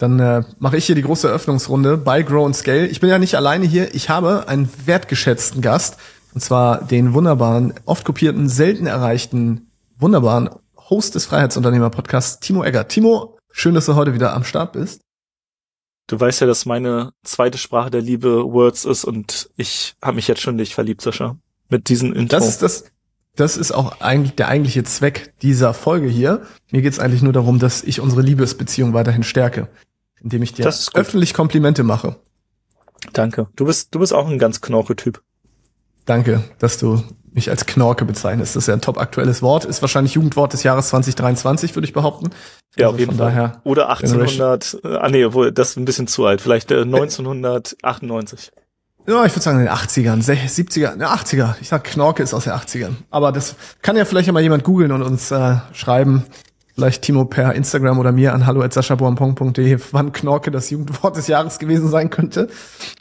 Dann mache ich hier die große Eröffnungsrunde bei Grow and Scale. Ich bin ja nicht alleine hier. Ich habe einen wertgeschätzten Gast, und zwar den wunderbaren, oft kopierten, selten erreichten, wunderbaren Host des Freiheitsunternehmer-Podcasts, Timo Egger. Timo, schön, dass du heute wieder am Start bist. Du weißt ja, dass meine zweite Sprache der Liebe Words ist, und ich habe mich jetzt schon in dich verliebt, Sascha, mit diesem Intro. Das ist auch eigentlich der eigentliche Zweck dieser Folge hier. Mir geht es eigentlich nur darum, dass ich unsere Liebesbeziehung weiterhin stärke, indem ich dir öffentlich Komplimente mache. Danke. Du bist auch ein ganz Knorke-Typ. Danke, dass du mich als Knorke bezeichnest. Das ist ja ein top aktuelles Wort. Ist wahrscheinlich Jugendwort des Jahres 2023, würde ich behaupten. Ja, also auf jeden Fall. Oder 1800, das ist ein bisschen zu alt. Vielleicht 1998. Ja, ich würde sagen in den 80ern, 70er, 80er. Ich sag, Knorke ist aus den 80ern. Aber das kann ja vielleicht mal jemand googeln und uns schreiben. Vielleicht Timo per Instagram oder mir an hallo@sascha-boampong.de, wann Knorke das Jugendwort des Jahres gewesen sein könnte.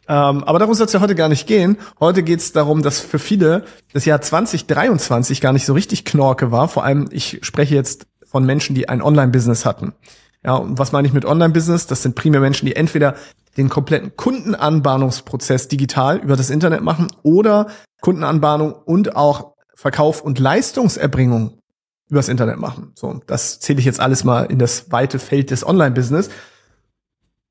Aber darum soll es ja heute gar nicht gehen. Heute geht es darum, dass für viele das Jahr 2023 gar nicht so richtig Knorke war. Vor allem, ich spreche jetzt von Menschen, die ein Online-Business hatten. Ja, und was meine ich mit Online-Business? Das sind primär Menschen, die entweder den kompletten Kundenanbahnungsprozess digital über das Internet machen oder Kundenanbahnung und auch Verkauf und Leistungserbringung übers Internet machen. So, das zähle ich jetzt alles mal in das weite Feld des Online-Business.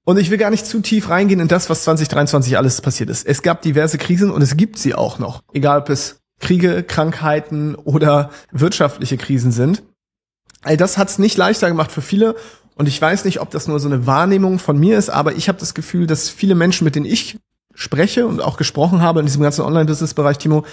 Und ich will gar nicht zu tief reingehen in das, was 2023 alles passiert ist. Es gab diverse Krisen und es gibt sie auch noch. Egal, ob es Kriege, Krankheiten oder wirtschaftliche Krisen sind. All das hat es nicht leichter gemacht für viele. Und ich weiß nicht, ob das nur so eine Wahrnehmung von mir ist, aber ich habe das Gefühl, dass viele Menschen, mit denen ich spreche und auch gesprochen habe in diesem ganzen Online-Business-Bereich, Timo,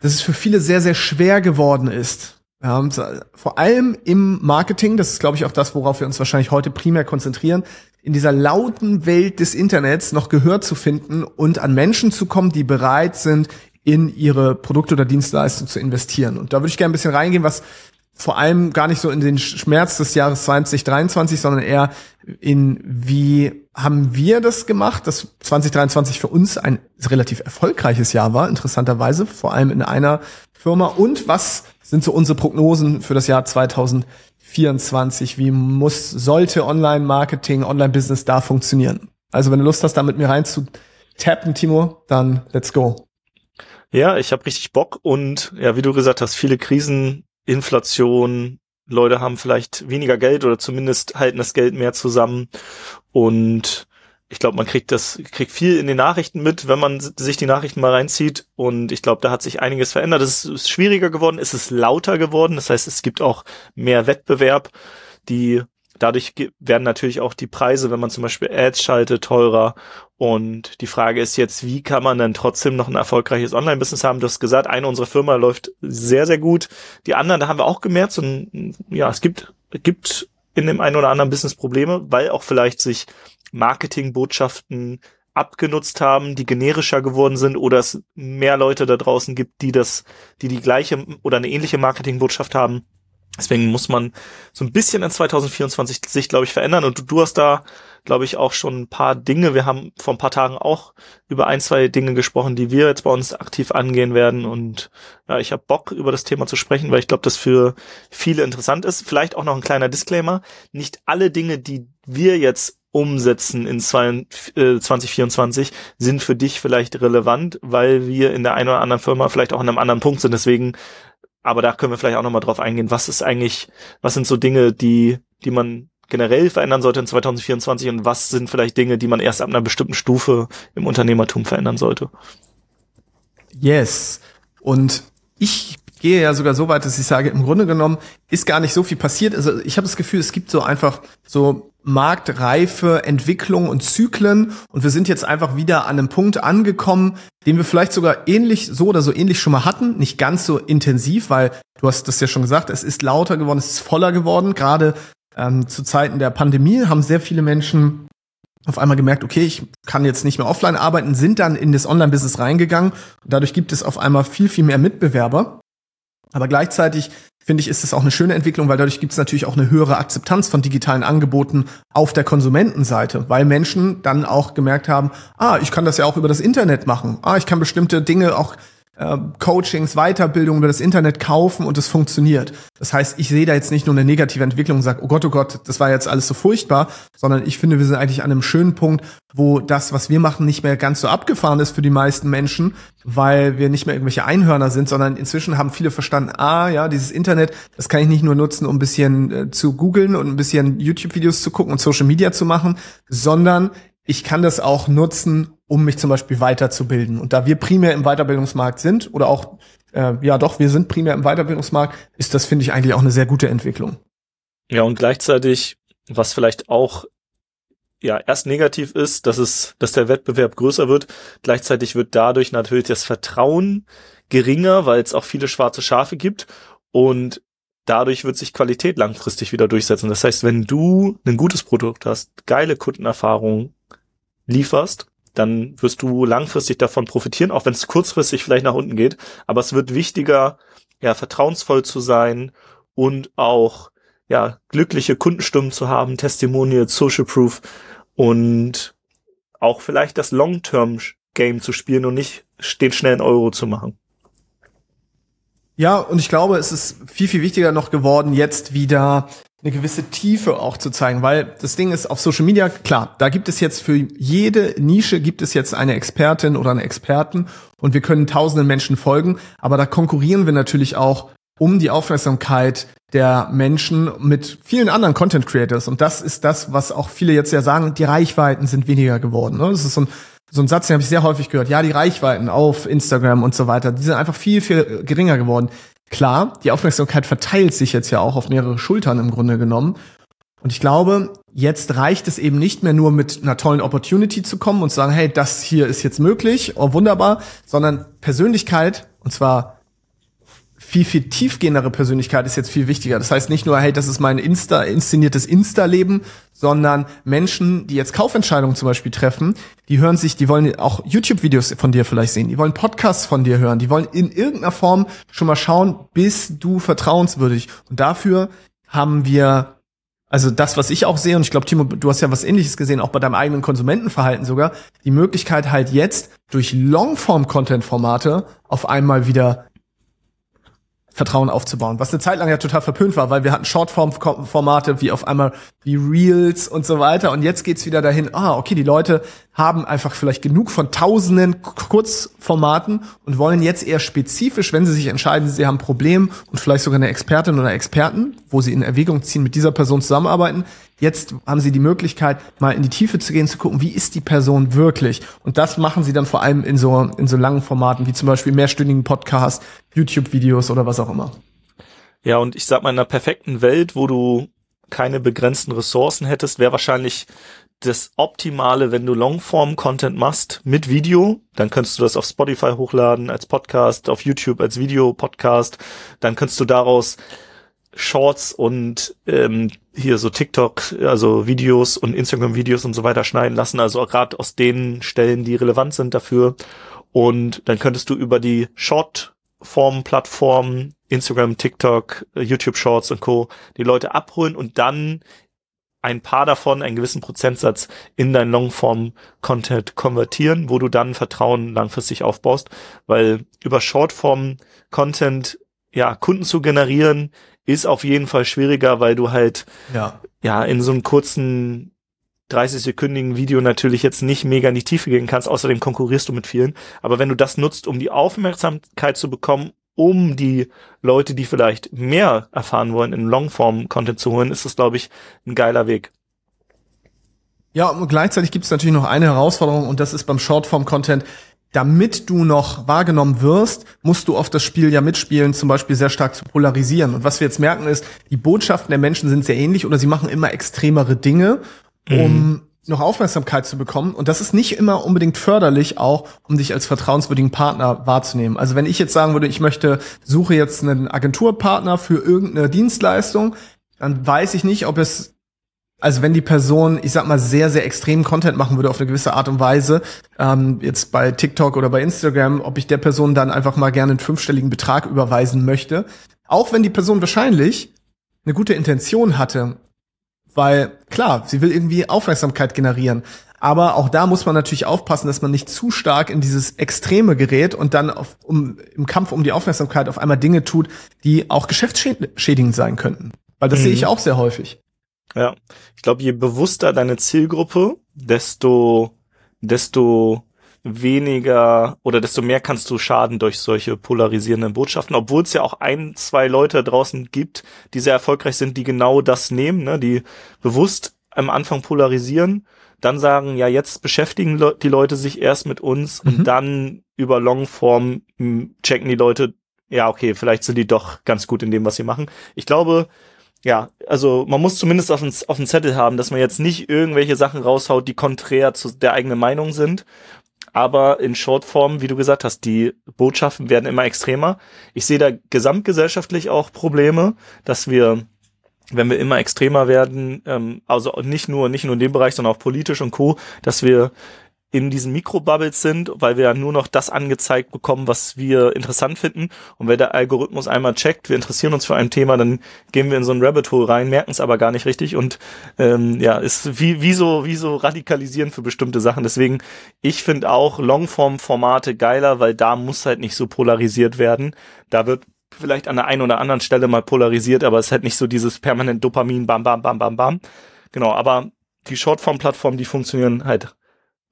dass es für viele sehr, sehr schwer geworden ist. Ja, vor allem im Marketing, das ist, glaube ich, auch das, worauf wir uns wahrscheinlich heute primär konzentrieren, in dieser lauten Welt des Internets noch Gehör zu finden und an Menschen zu kommen, die bereit sind, in ihre Produkte oder Dienstleistungen zu investieren. Und da würde ich gerne ein bisschen reingehen, was vor allem gar nicht so in den Schmerz des Jahres 2023, sondern eher in, wie haben wir das gemacht, dass 2023 für uns ein relativ erfolgreiches Jahr war, interessanterweise, vor allem in einer Firma. Und was sind so unsere Prognosen für das Jahr 2024? Wie sollte Online-Marketing, Online-Business da funktionieren? Also wenn du Lust hast, da mit mir rein zu tappen, Timo, dann let's go. Ja, ich habe richtig Bock und ja, wie du gesagt hast, viele Krisen, Inflation, Leute haben vielleicht weniger Geld oder zumindest halten das Geld mehr zusammen und ich glaube, man kriegt viel in den Nachrichten mit, wenn man sich die Nachrichten mal reinzieht und ich glaube, da hat sich einiges verändert. Es ist schwieriger geworden, es ist lauter geworden, das heißt, es gibt auch mehr Wettbewerb, dadurch werden natürlich auch die Preise, wenn man zum Beispiel Ads schaltet, teurer. Und die Frage ist jetzt, wie kann man dann trotzdem noch ein erfolgreiches Online-Business haben? Du hast gesagt, eine unserer Firma läuft sehr, sehr gut. Die anderen, da haben wir auch gemerkt, so ein, ja, es gibt in dem einen oder anderen Business Probleme, weil auch vielleicht sich Marketingbotschaften abgenutzt haben, die generischer geworden sind oder es mehr Leute da draußen gibt, die gleiche oder eine ähnliche Marketingbotschaft haben. Deswegen muss man so ein bisschen in 2024 sich, glaube ich, verändern. Und du hast da, glaube ich, auch schon ein paar Dinge. Wir haben vor ein paar Tagen auch über ein, zwei Dinge gesprochen, die wir jetzt bei uns aktiv angehen werden. Und ja, ich habe Bock, über das Thema zu sprechen, weil ich glaube, das für viele interessant ist. Vielleicht auch noch ein kleiner Disclaimer. Nicht alle Dinge, die wir jetzt umsetzen in 2024, sind für dich vielleicht relevant, weil wir in der einen oder anderen Firma vielleicht auch an einem anderen Punkt sind. Deswegen, aber da können wir vielleicht auch nochmal drauf eingehen, was sind so Dinge, die man generell verändern sollte in 2024 und was sind vielleicht Dinge, die man erst ab einer bestimmten Stufe im Unternehmertum verändern sollte. Yes. Und ich gehe ja sogar so weit, dass ich sage, im Grunde genommen ist gar nicht so viel passiert. Also ich habe das Gefühl, es gibt so einfach so marktreife Entwicklungen und Zyklen und wir sind jetzt einfach wieder an einem Punkt angekommen, den wir vielleicht sogar ähnlich schon mal hatten, nicht ganz so intensiv, weil du hast das ja schon gesagt, es ist lauter geworden, es ist voller geworden. Gerade zu Zeiten der Pandemie haben sehr viele Menschen auf einmal gemerkt, okay, ich kann jetzt nicht mehr offline arbeiten, sind dann in das Online-Business reingegangen und dadurch gibt es auf einmal viel, viel mehr Mitbewerber. Aber gleichzeitig, finde ich, ist das auch eine schöne Entwicklung, weil dadurch gibt es natürlich auch eine höhere Akzeptanz von digitalen Angeboten auf der Konsumentenseite, weil Menschen dann auch gemerkt haben, ich kann das ja auch über das Internet machen, ich kann bestimmte Dinge auch Coachings, Weiterbildung über das Internet kaufen und es funktioniert. Das heißt, ich sehe da jetzt nicht nur eine negative Entwicklung und sage, oh Gott, das war jetzt alles so furchtbar, sondern ich finde, wir sind eigentlich an einem schönen Punkt, wo das, was wir machen, nicht mehr ganz so abgefahren ist für die meisten Menschen, weil wir nicht mehr irgendwelche Einhörner sind, sondern inzwischen haben viele verstanden, dieses Internet, das kann ich nicht nur nutzen, um ein bisschen zu googeln und ein bisschen YouTube-Videos zu gucken und Social Media zu machen, sondern ich kann das auch nutzen, um mich zum Beispiel weiterzubilden. Und da wir primär im Weiterbildungsmarkt sind, oder auch, wir sind primär im Weiterbildungsmarkt, ist das, finde ich, eigentlich auch eine sehr gute Entwicklung. Ja, und gleichzeitig, was vielleicht auch erst negativ ist, dass der Wettbewerb größer wird. Gleichzeitig wird dadurch natürlich das Vertrauen geringer, weil es auch viele schwarze Schafe gibt. Und dadurch wird sich Qualität langfristig wieder durchsetzen. Das heißt, wenn du ein gutes Produkt hast, geile Kundenerfahrung lieferst, dann wirst du langfristig davon profitieren, auch wenn es kurzfristig vielleicht nach unten geht. Aber es wird wichtiger, vertrauensvoll zu sein und auch glückliche Kundenstimmen zu haben, Testimonials, Social Proof und auch vielleicht das Long-Term-Game zu spielen und nicht den schnellen Euro zu machen. Ja, und ich glaube, es ist viel, viel wichtiger noch geworden, jetzt wieder eine gewisse Tiefe auch zu zeigen, weil das Ding ist, auf Social Media, klar, da gibt es jetzt für jede Nische gibt es jetzt eine Expertin oder einen Experten und wir können tausenden Menschen folgen, aber da konkurrieren wir natürlich auch um die Aufmerksamkeit der Menschen mit vielen anderen Content Creators und das ist das, was auch viele jetzt ja sagen, die Reichweiten sind weniger geworden, ne? Das ist so ein Satz, den habe ich sehr häufig gehört, die Reichweiten auf Instagram und so weiter, die sind einfach viel, viel geringer geworden. Klar, die Aufmerksamkeit verteilt sich jetzt ja auch auf mehrere Schultern im Grunde genommen. Und ich glaube, jetzt reicht es eben nicht mehr nur mit einer tollen Opportunity zu kommen und zu sagen, hey, das hier ist jetzt möglich, oh wunderbar, sondern Persönlichkeit, und zwar viel, viel tiefgehendere Persönlichkeit ist jetzt viel wichtiger. Das heißt nicht nur, hey, das ist mein inszeniertes Insta-Leben, sondern Menschen, die jetzt Kaufentscheidungen zum Beispiel treffen, die wollen auch YouTube-Videos von dir vielleicht sehen, die wollen Podcasts von dir hören, die wollen in irgendeiner Form schon mal schauen, bist du vertrauenswürdig. Und dafür haben wir, also das, was ich auch sehe, und ich glaube, Timo, du hast ja was Ähnliches gesehen, auch bei deinem eigenen Konsumentenverhalten sogar, die Möglichkeit halt jetzt durch Longform-Content-Formate auf einmal wieder Vertrauen aufzubauen, was eine Zeit lang ja total verpönt war, weil wir hatten Shortform-Formate wie auf einmal wie Reels und so weiter und jetzt geht's wieder dahin, die Leute haben einfach vielleicht genug von tausenden Kurzformaten und wollen jetzt eher spezifisch, wenn sie sich entscheiden, sie haben ein Problem und vielleicht sogar eine Expertin oder Experten, wo sie in Erwägung ziehen, mit dieser Person zusammenarbeiten. Jetzt haben sie die Möglichkeit, mal in die Tiefe zu gehen, zu gucken, wie ist die Person wirklich? Und das machen sie dann vor allem in so langen Formaten, wie zum Beispiel mehrstündigen Podcasts, YouTube-Videos oder was auch immer. Ja, und ich sag mal, in einer perfekten Welt, wo du keine begrenzten Ressourcen hättest, wäre wahrscheinlich das Optimale, wenn du Longform-Content machst mit Video, dann könntest du das auf Spotify hochladen als Podcast, auf YouTube als Video-Podcast, dann könntest du daraus Shorts und hier so TikTok, also Videos und Instagram-Videos und so weiter schneiden lassen, also gerade aus den Stellen, die relevant sind dafür. Und dann könntest du über die Short-Form-Plattformen, Instagram, TikTok, YouTube-Shorts und Co. die Leute abholen und dann ein paar davon, einen gewissen Prozentsatz in dein Longform-Content konvertieren, wo du dann Vertrauen langfristig aufbaust, weil über Shortform-Content Kunden zu generieren, ist auf jeden Fall schwieriger, weil du halt in so einem kurzen 30-sekündigen Video natürlich jetzt nicht mega in die Tiefe gehen kannst, außerdem konkurrierst du mit vielen, aber wenn du das nutzt, um die Aufmerksamkeit zu bekommen, um die Leute, die vielleicht mehr erfahren wollen, in Longform-Content zu holen, ist das, glaube ich, ein geiler Weg. Ja, und gleichzeitig gibt es natürlich noch eine Herausforderung und das ist beim Shortform-Content, damit du noch wahrgenommen wirst, musst du auf das Spiel mitspielen, zum Beispiel sehr stark zu polarisieren. Und was wir jetzt merken ist, die Botschaften der Menschen sind sehr ähnlich oder sie machen immer extremere Dinge, um noch Aufmerksamkeit zu bekommen. Und das ist nicht immer unbedingt förderlich, auch um dich als vertrauenswürdigen Partner wahrzunehmen. Also wenn ich jetzt sagen würde, ich suche jetzt einen Agenturpartner für irgendeine Dienstleistung, dann weiß ich nicht, ob es, also wenn die Person, ich sag mal, sehr, sehr extrem Content machen würde auf eine gewisse Art und Weise, jetzt bei TikTok oder bei Instagram, ob ich der Person dann einfach mal gerne einen 5-stelligen Betrag überweisen möchte. Auch wenn die Person wahrscheinlich eine gute Intention hatte, weil, klar, sie will irgendwie Aufmerksamkeit generieren. Aber auch da muss man natürlich aufpassen, dass man nicht zu stark in dieses Extreme gerät und dann im Kampf um die Aufmerksamkeit auf einmal Dinge tut, die auch geschäftsschädigend sein könnten. Weil das sehe ich auch sehr häufig. Ja, ich glaube, je bewusster deine Zielgruppe, desto weniger oder desto mehr kannst du schaden durch solche polarisierenden Botschaften, obwohl es ja auch 1-2 Leute draußen gibt, die sehr erfolgreich sind, die genau das nehmen, ne, die bewusst am Anfang polarisieren, dann sagen, ja, jetzt beschäftigen die Leute sich erst mit uns und dann über Longform checken die Leute, ja, okay, vielleicht sind die doch ganz gut in dem, was sie machen. Ich glaube, ja, also man muss zumindest auf den Zettel haben, dass man jetzt nicht irgendwelche Sachen raushaut, die konträr zu der eigenen Meinung sind. Aber in Shortform, wie du gesagt hast, die Botschaften werden immer extremer. Ich sehe da gesamtgesellschaftlich auch Probleme, dass wir, wenn wir immer extremer werden, also nicht nur in dem Bereich, sondern auch politisch und Co., dass wir in diesen Mikrobubbles sind, weil wir ja nur noch das angezeigt bekommen, was wir interessant finden. Und wenn der Algorithmus einmal checkt, wir interessieren uns für ein Thema, dann gehen wir in so ein Rabbit Hole rein, merken es aber gar nicht richtig und ist wie so radikalisieren für bestimmte Sachen. Deswegen, ich finde auch Longform-Formate geiler, weil da muss halt nicht so polarisiert werden. Da wird vielleicht an der einen oder anderen Stelle mal polarisiert, aber es ist halt nicht so dieses permanent Dopamin, bam, bam, bam, bam, bam. Genau, aber die Shortform-Plattformen, die funktionieren halt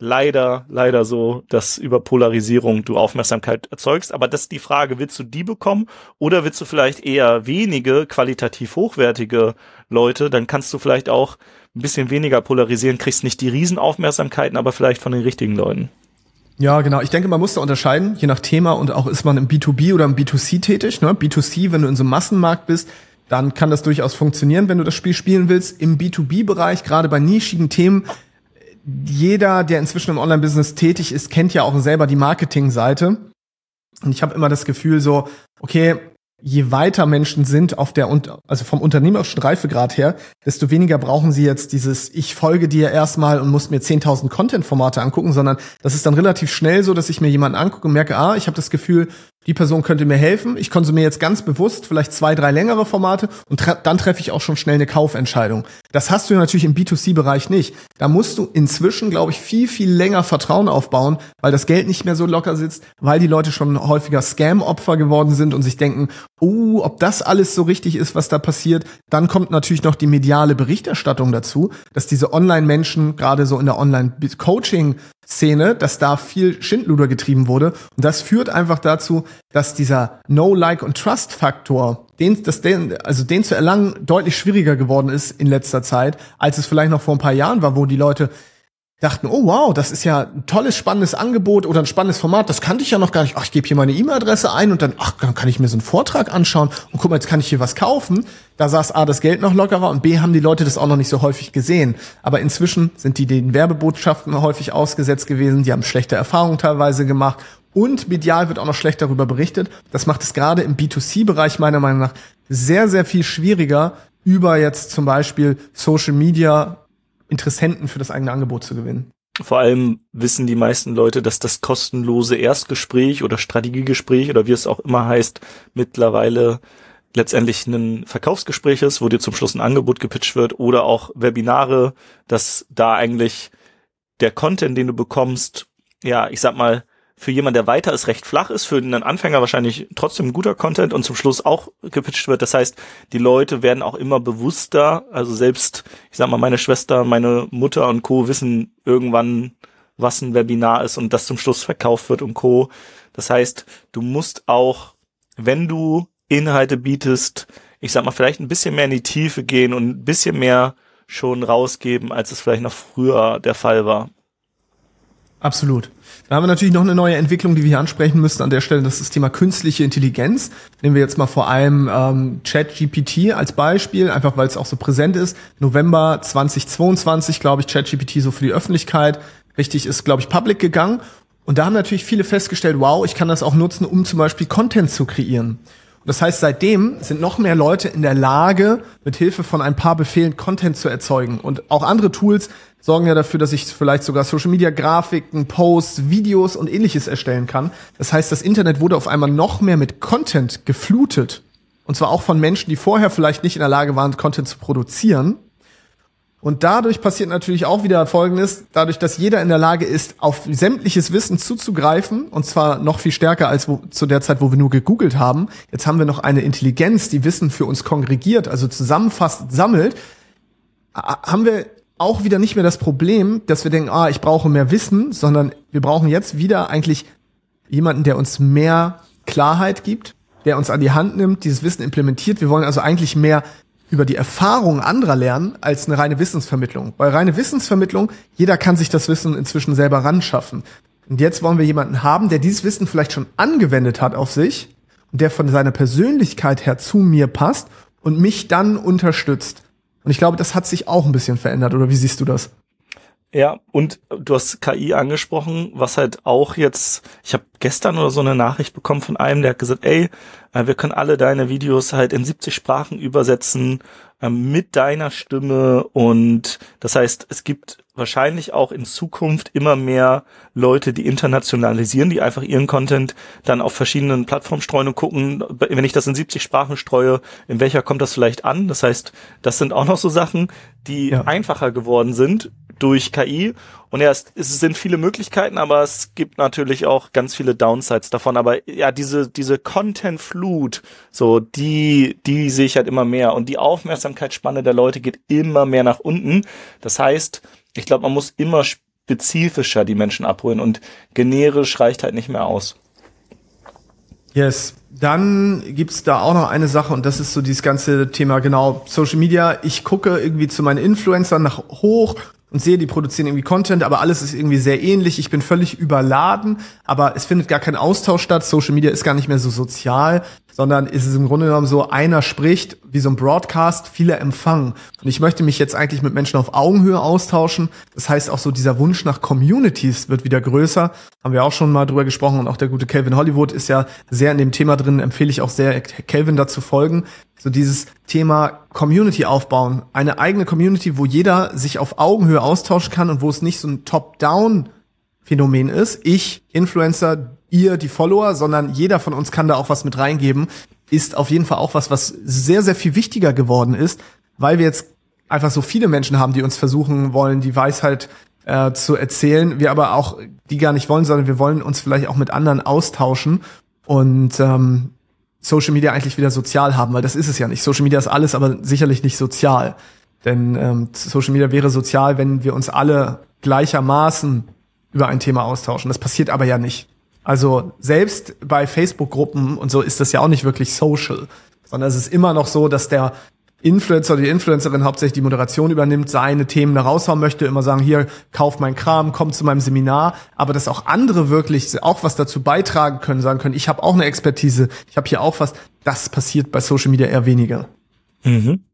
leider so, dass über Polarisierung du Aufmerksamkeit erzeugst. Aber das ist die Frage, willst du die bekommen oder willst du vielleicht eher wenige qualitativ hochwertige Leute? Dann kannst du vielleicht auch ein bisschen weniger polarisieren, kriegst nicht die Riesenaufmerksamkeiten, aber vielleicht von den richtigen Leuten. Ja, genau. Ich denke, man muss da unterscheiden, je nach Thema und auch ist man im B2B oder im B2C tätig. Ne? B2C, wenn du in so einem Massenmarkt bist, dann kann das durchaus funktionieren, wenn du das Spiel spielen willst. Im B2B-Bereich, gerade bei nischigen Themen, jeder, der inzwischen im Online-Business tätig ist, kennt ja auch selber die Marketing-Seite. Und ich habe immer das Gefühl so, okay, je weiter Menschen sind also vom unternehmerischen Reifegrad her, desto weniger brauchen sie jetzt dieses, ich folge dir erstmal und muss mir 10.000 Content-Formate angucken, sondern das ist dann relativ schnell so, dass ich mir jemanden angucke und merke, ich habe das Gefühl, die Person könnte mir helfen. Ich konsumiere jetzt ganz bewusst vielleicht 2-3 längere Formate und dann treffe ich auch schon schnell eine Kaufentscheidung. Das hast du natürlich im B2C-Bereich nicht. Da musst du inzwischen, glaube ich, viel, viel länger Vertrauen aufbauen, weil das Geld nicht mehr so locker sitzt, weil die Leute schon häufiger Scam-Opfer geworden sind und sich denken, ob das alles so richtig ist, was da passiert. Dann kommt natürlich noch die mediale Berichterstattung dazu, dass diese Online-Menschen, gerade so in der Online-Coaching-Szene, dass da viel Schindluder getrieben wurde. Und das führt einfach dazu, dass dieser No-Like- und Trust-Faktor, den zu erlangen, deutlich schwieriger geworden ist in letzter Zeit, als es vielleicht noch vor ein paar Jahren war, wo die Leute dachten, oh wow, das ist ja ein tolles, spannendes Angebot oder ein spannendes Format, das kannte ich ja noch gar nicht. Ich gebe hier meine E-Mail-Adresse ein und dann kann ich mir so einen Vortrag anschauen und guck mal, jetzt kann ich hier was kaufen. Da saß A, das Geld noch lockerer und B, haben die Leute das auch noch nicht so häufig gesehen. Aber inzwischen sind die den Werbebotschaften häufig ausgesetzt gewesen, die haben schlechte Erfahrungen teilweise gemacht und medial wird auch noch schlecht darüber berichtet. Das macht es gerade im B2C-Bereich meiner Meinung nach sehr, sehr viel schwieriger, über jetzt zum Beispiel Social Media Interessenten für das eigene Angebot zu gewinnen. Vor allem wissen die meisten Leute, dass das kostenlose Erstgespräch oder Strategiegespräch oder wie es auch immer heißt, mittlerweile letztendlich ein Verkaufsgespräch ist, wo dir zum Schluss ein Angebot gepitcht wird oder auch Webinare, dass da eigentlich der Content, den du bekommst, ja, ich sag mal, für jemanden, der weiter ist, recht flach ist, für einen Anfänger wahrscheinlich trotzdem guter Content und zum Schluss auch gepitcht wird. Das heißt, die Leute werden auch immer bewusster, also selbst, ich sag mal, meine Schwester, meine Mutter und Co. wissen irgendwann, was ein Webinar ist und das zum Schluss verkauft wird und Co. Das heißt, du musst auch, wenn du Inhalte bietest, ich sag mal, vielleicht ein bisschen mehr in die Tiefe gehen und ein bisschen mehr schon rausgeben, als es vielleicht noch früher der Fall war. Absolut. Dann haben wir natürlich noch eine neue Entwicklung, die wir hier ansprechen müssen an der Stelle, das ist das Thema künstliche Intelligenz. Nehmen wir jetzt mal vor allem ChatGPT als Beispiel, einfach weil es auch so präsent ist. November 2022, glaube ich, ChatGPT so für die Öffentlichkeit. Richtig ist, glaube ich, public gegangen. Und da haben natürlich viele festgestellt, wow, ich kann das auch nutzen, um zum Beispiel Content zu kreieren. Und das heißt, seitdem sind noch mehr Leute in der Lage, mit Hilfe von ein paar Befehlen Content zu erzeugen. Und auch andere Tools sorgen ja dafür, dass ich vielleicht sogar Social-Media-Grafiken, Posts, Videos und ähnliches erstellen kann. Das heißt, das Internet wurde auf einmal noch mehr mit Content geflutet. Und zwar auch von Menschen, die vorher vielleicht nicht in der Lage waren, Content zu produzieren. Und dadurch passiert natürlich auch wieder Folgendes, dadurch, dass jeder in der Lage ist, auf sämtliches Wissen zuzugreifen, und zwar noch viel stärker als zu der Zeit, wo wir nur gegoogelt haben. Jetzt haben wir noch eine Intelligenz, die Wissen für uns kongregiert, also zusammenfasst, sammelt, haben wir auch wieder nicht mehr das Problem, dass wir denken, ich brauche mehr Wissen, sondern wir brauchen jetzt wieder eigentlich jemanden, der uns mehr Klarheit gibt, der uns an die Hand nimmt, dieses Wissen implementiert. Wir wollen also eigentlich mehr über die Erfahrung anderer lernen als eine reine Wissensvermittlung. Weil reine Wissensvermittlung, jeder kann sich das Wissen inzwischen selber ranschaffen. Und jetzt wollen wir jemanden haben, der dieses Wissen vielleicht schon angewendet hat auf sich und der von seiner Persönlichkeit her zu mir passt und mich dann unterstützt. Und ich glaube, das hat sich auch ein bisschen verändert. Oder wie siehst du das? Ja, und du hast KI angesprochen, was halt auch jetzt, ich habe gestern oder so eine Nachricht bekommen von einem, der hat gesagt, ey, wir können alle deine Videos halt in 70 Sprachen übersetzen mit deiner Stimme, und das heißt, es gibt wahrscheinlich auch in Zukunft immer mehr Leute, die internationalisieren, die einfach ihren Content dann auf verschiedenen Plattformen streuen und gucken, wenn ich das in 70 Sprachen streue, in welcher kommt das vielleicht an? Das heißt, das sind auch noch so Sachen, die einfacher geworden sind durch KI. Und ja, es sind viele Möglichkeiten, aber es gibt natürlich auch ganz viele Downsides davon. Aber ja, diese Content-Flut, so, die sehe ich halt immer mehr. Und die Aufmerksamkeitsspanne der Leute geht immer mehr nach unten. Das heißt, ich glaube, man muss immer spezifischer die Menschen abholen, und generisch reicht halt nicht mehr aus. Yes. Dann gibt's da auch noch eine Sache, und das ist so dieses ganze Thema, genau, Social Media. Ich gucke irgendwie zu meinen Influencern nach hoch und sehe, die produzieren irgendwie Content, aber alles ist irgendwie sehr ähnlich. Ich bin völlig überladen, aber es findet gar kein Austausch statt. Social Media ist gar nicht mehr so sozial, sondern ist es im Grunde genommen so, einer spricht wie so ein Broadcast, viele empfangen. Und ich möchte mich jetzt eigentlich mit Menschen auf Augenhöhe austauschen. Das heißt, auch so dieser Wunsch nach Communities wird wieder größer. Haben wir auch schon mal drüber gesprochen, und auch der gute Calvin Hollywood ist ja sehr in dem Thema drin. Empfehle ich auch sehr, Calvin dazu folgen. So dieses Thema Community aufbauen. Eine eigene Community, wo jeder sich auf Augenhöhe austauschen kann und wo es nicht so ein Top-Down-Phänomen ist. Ich, Influencer, ihr die Follower, sondern jeder von uns kann da auch was mit reingeben, ist auf jeden Fall auch was sehr, sehr viel wichtiger geworden ist, weil wir jetzt einfach so viele Menschen haben, die uns versuchen wollen, die Weisheit zu erzählen, wir aber auch die gar nicht wollen, sondern wir wollen uns vielleicht auch mit anderen austauschen und Social Media eigentlich wieder sozial haben, weil das ist es ja nicht. Social Media ist alles, aber sicherlich nicht sozial, denn Social Media wäre sozial, wenn wir uns alle gleichermaßen über ein Thema austauschen. Das passiert aber ja nicht. Also selbst bei Facebook-Gruppen und so ist das ja auch nicht wirklich social, sondern es ist immer noch so, dass der Influencer oder die Influencerin hauptsächlich die Moderation übernimmt, seine Themen da raushauen möchte, immer sagen, hier, kauf meinen Kram, komm zu meinem Seminar, aber dass auch andere wirklich auch was dazu beitragen können, sagen können, ich habe auch eine Expertise, ich habe hier auch was, das passiert bei Social Media eher weniger. Mhm.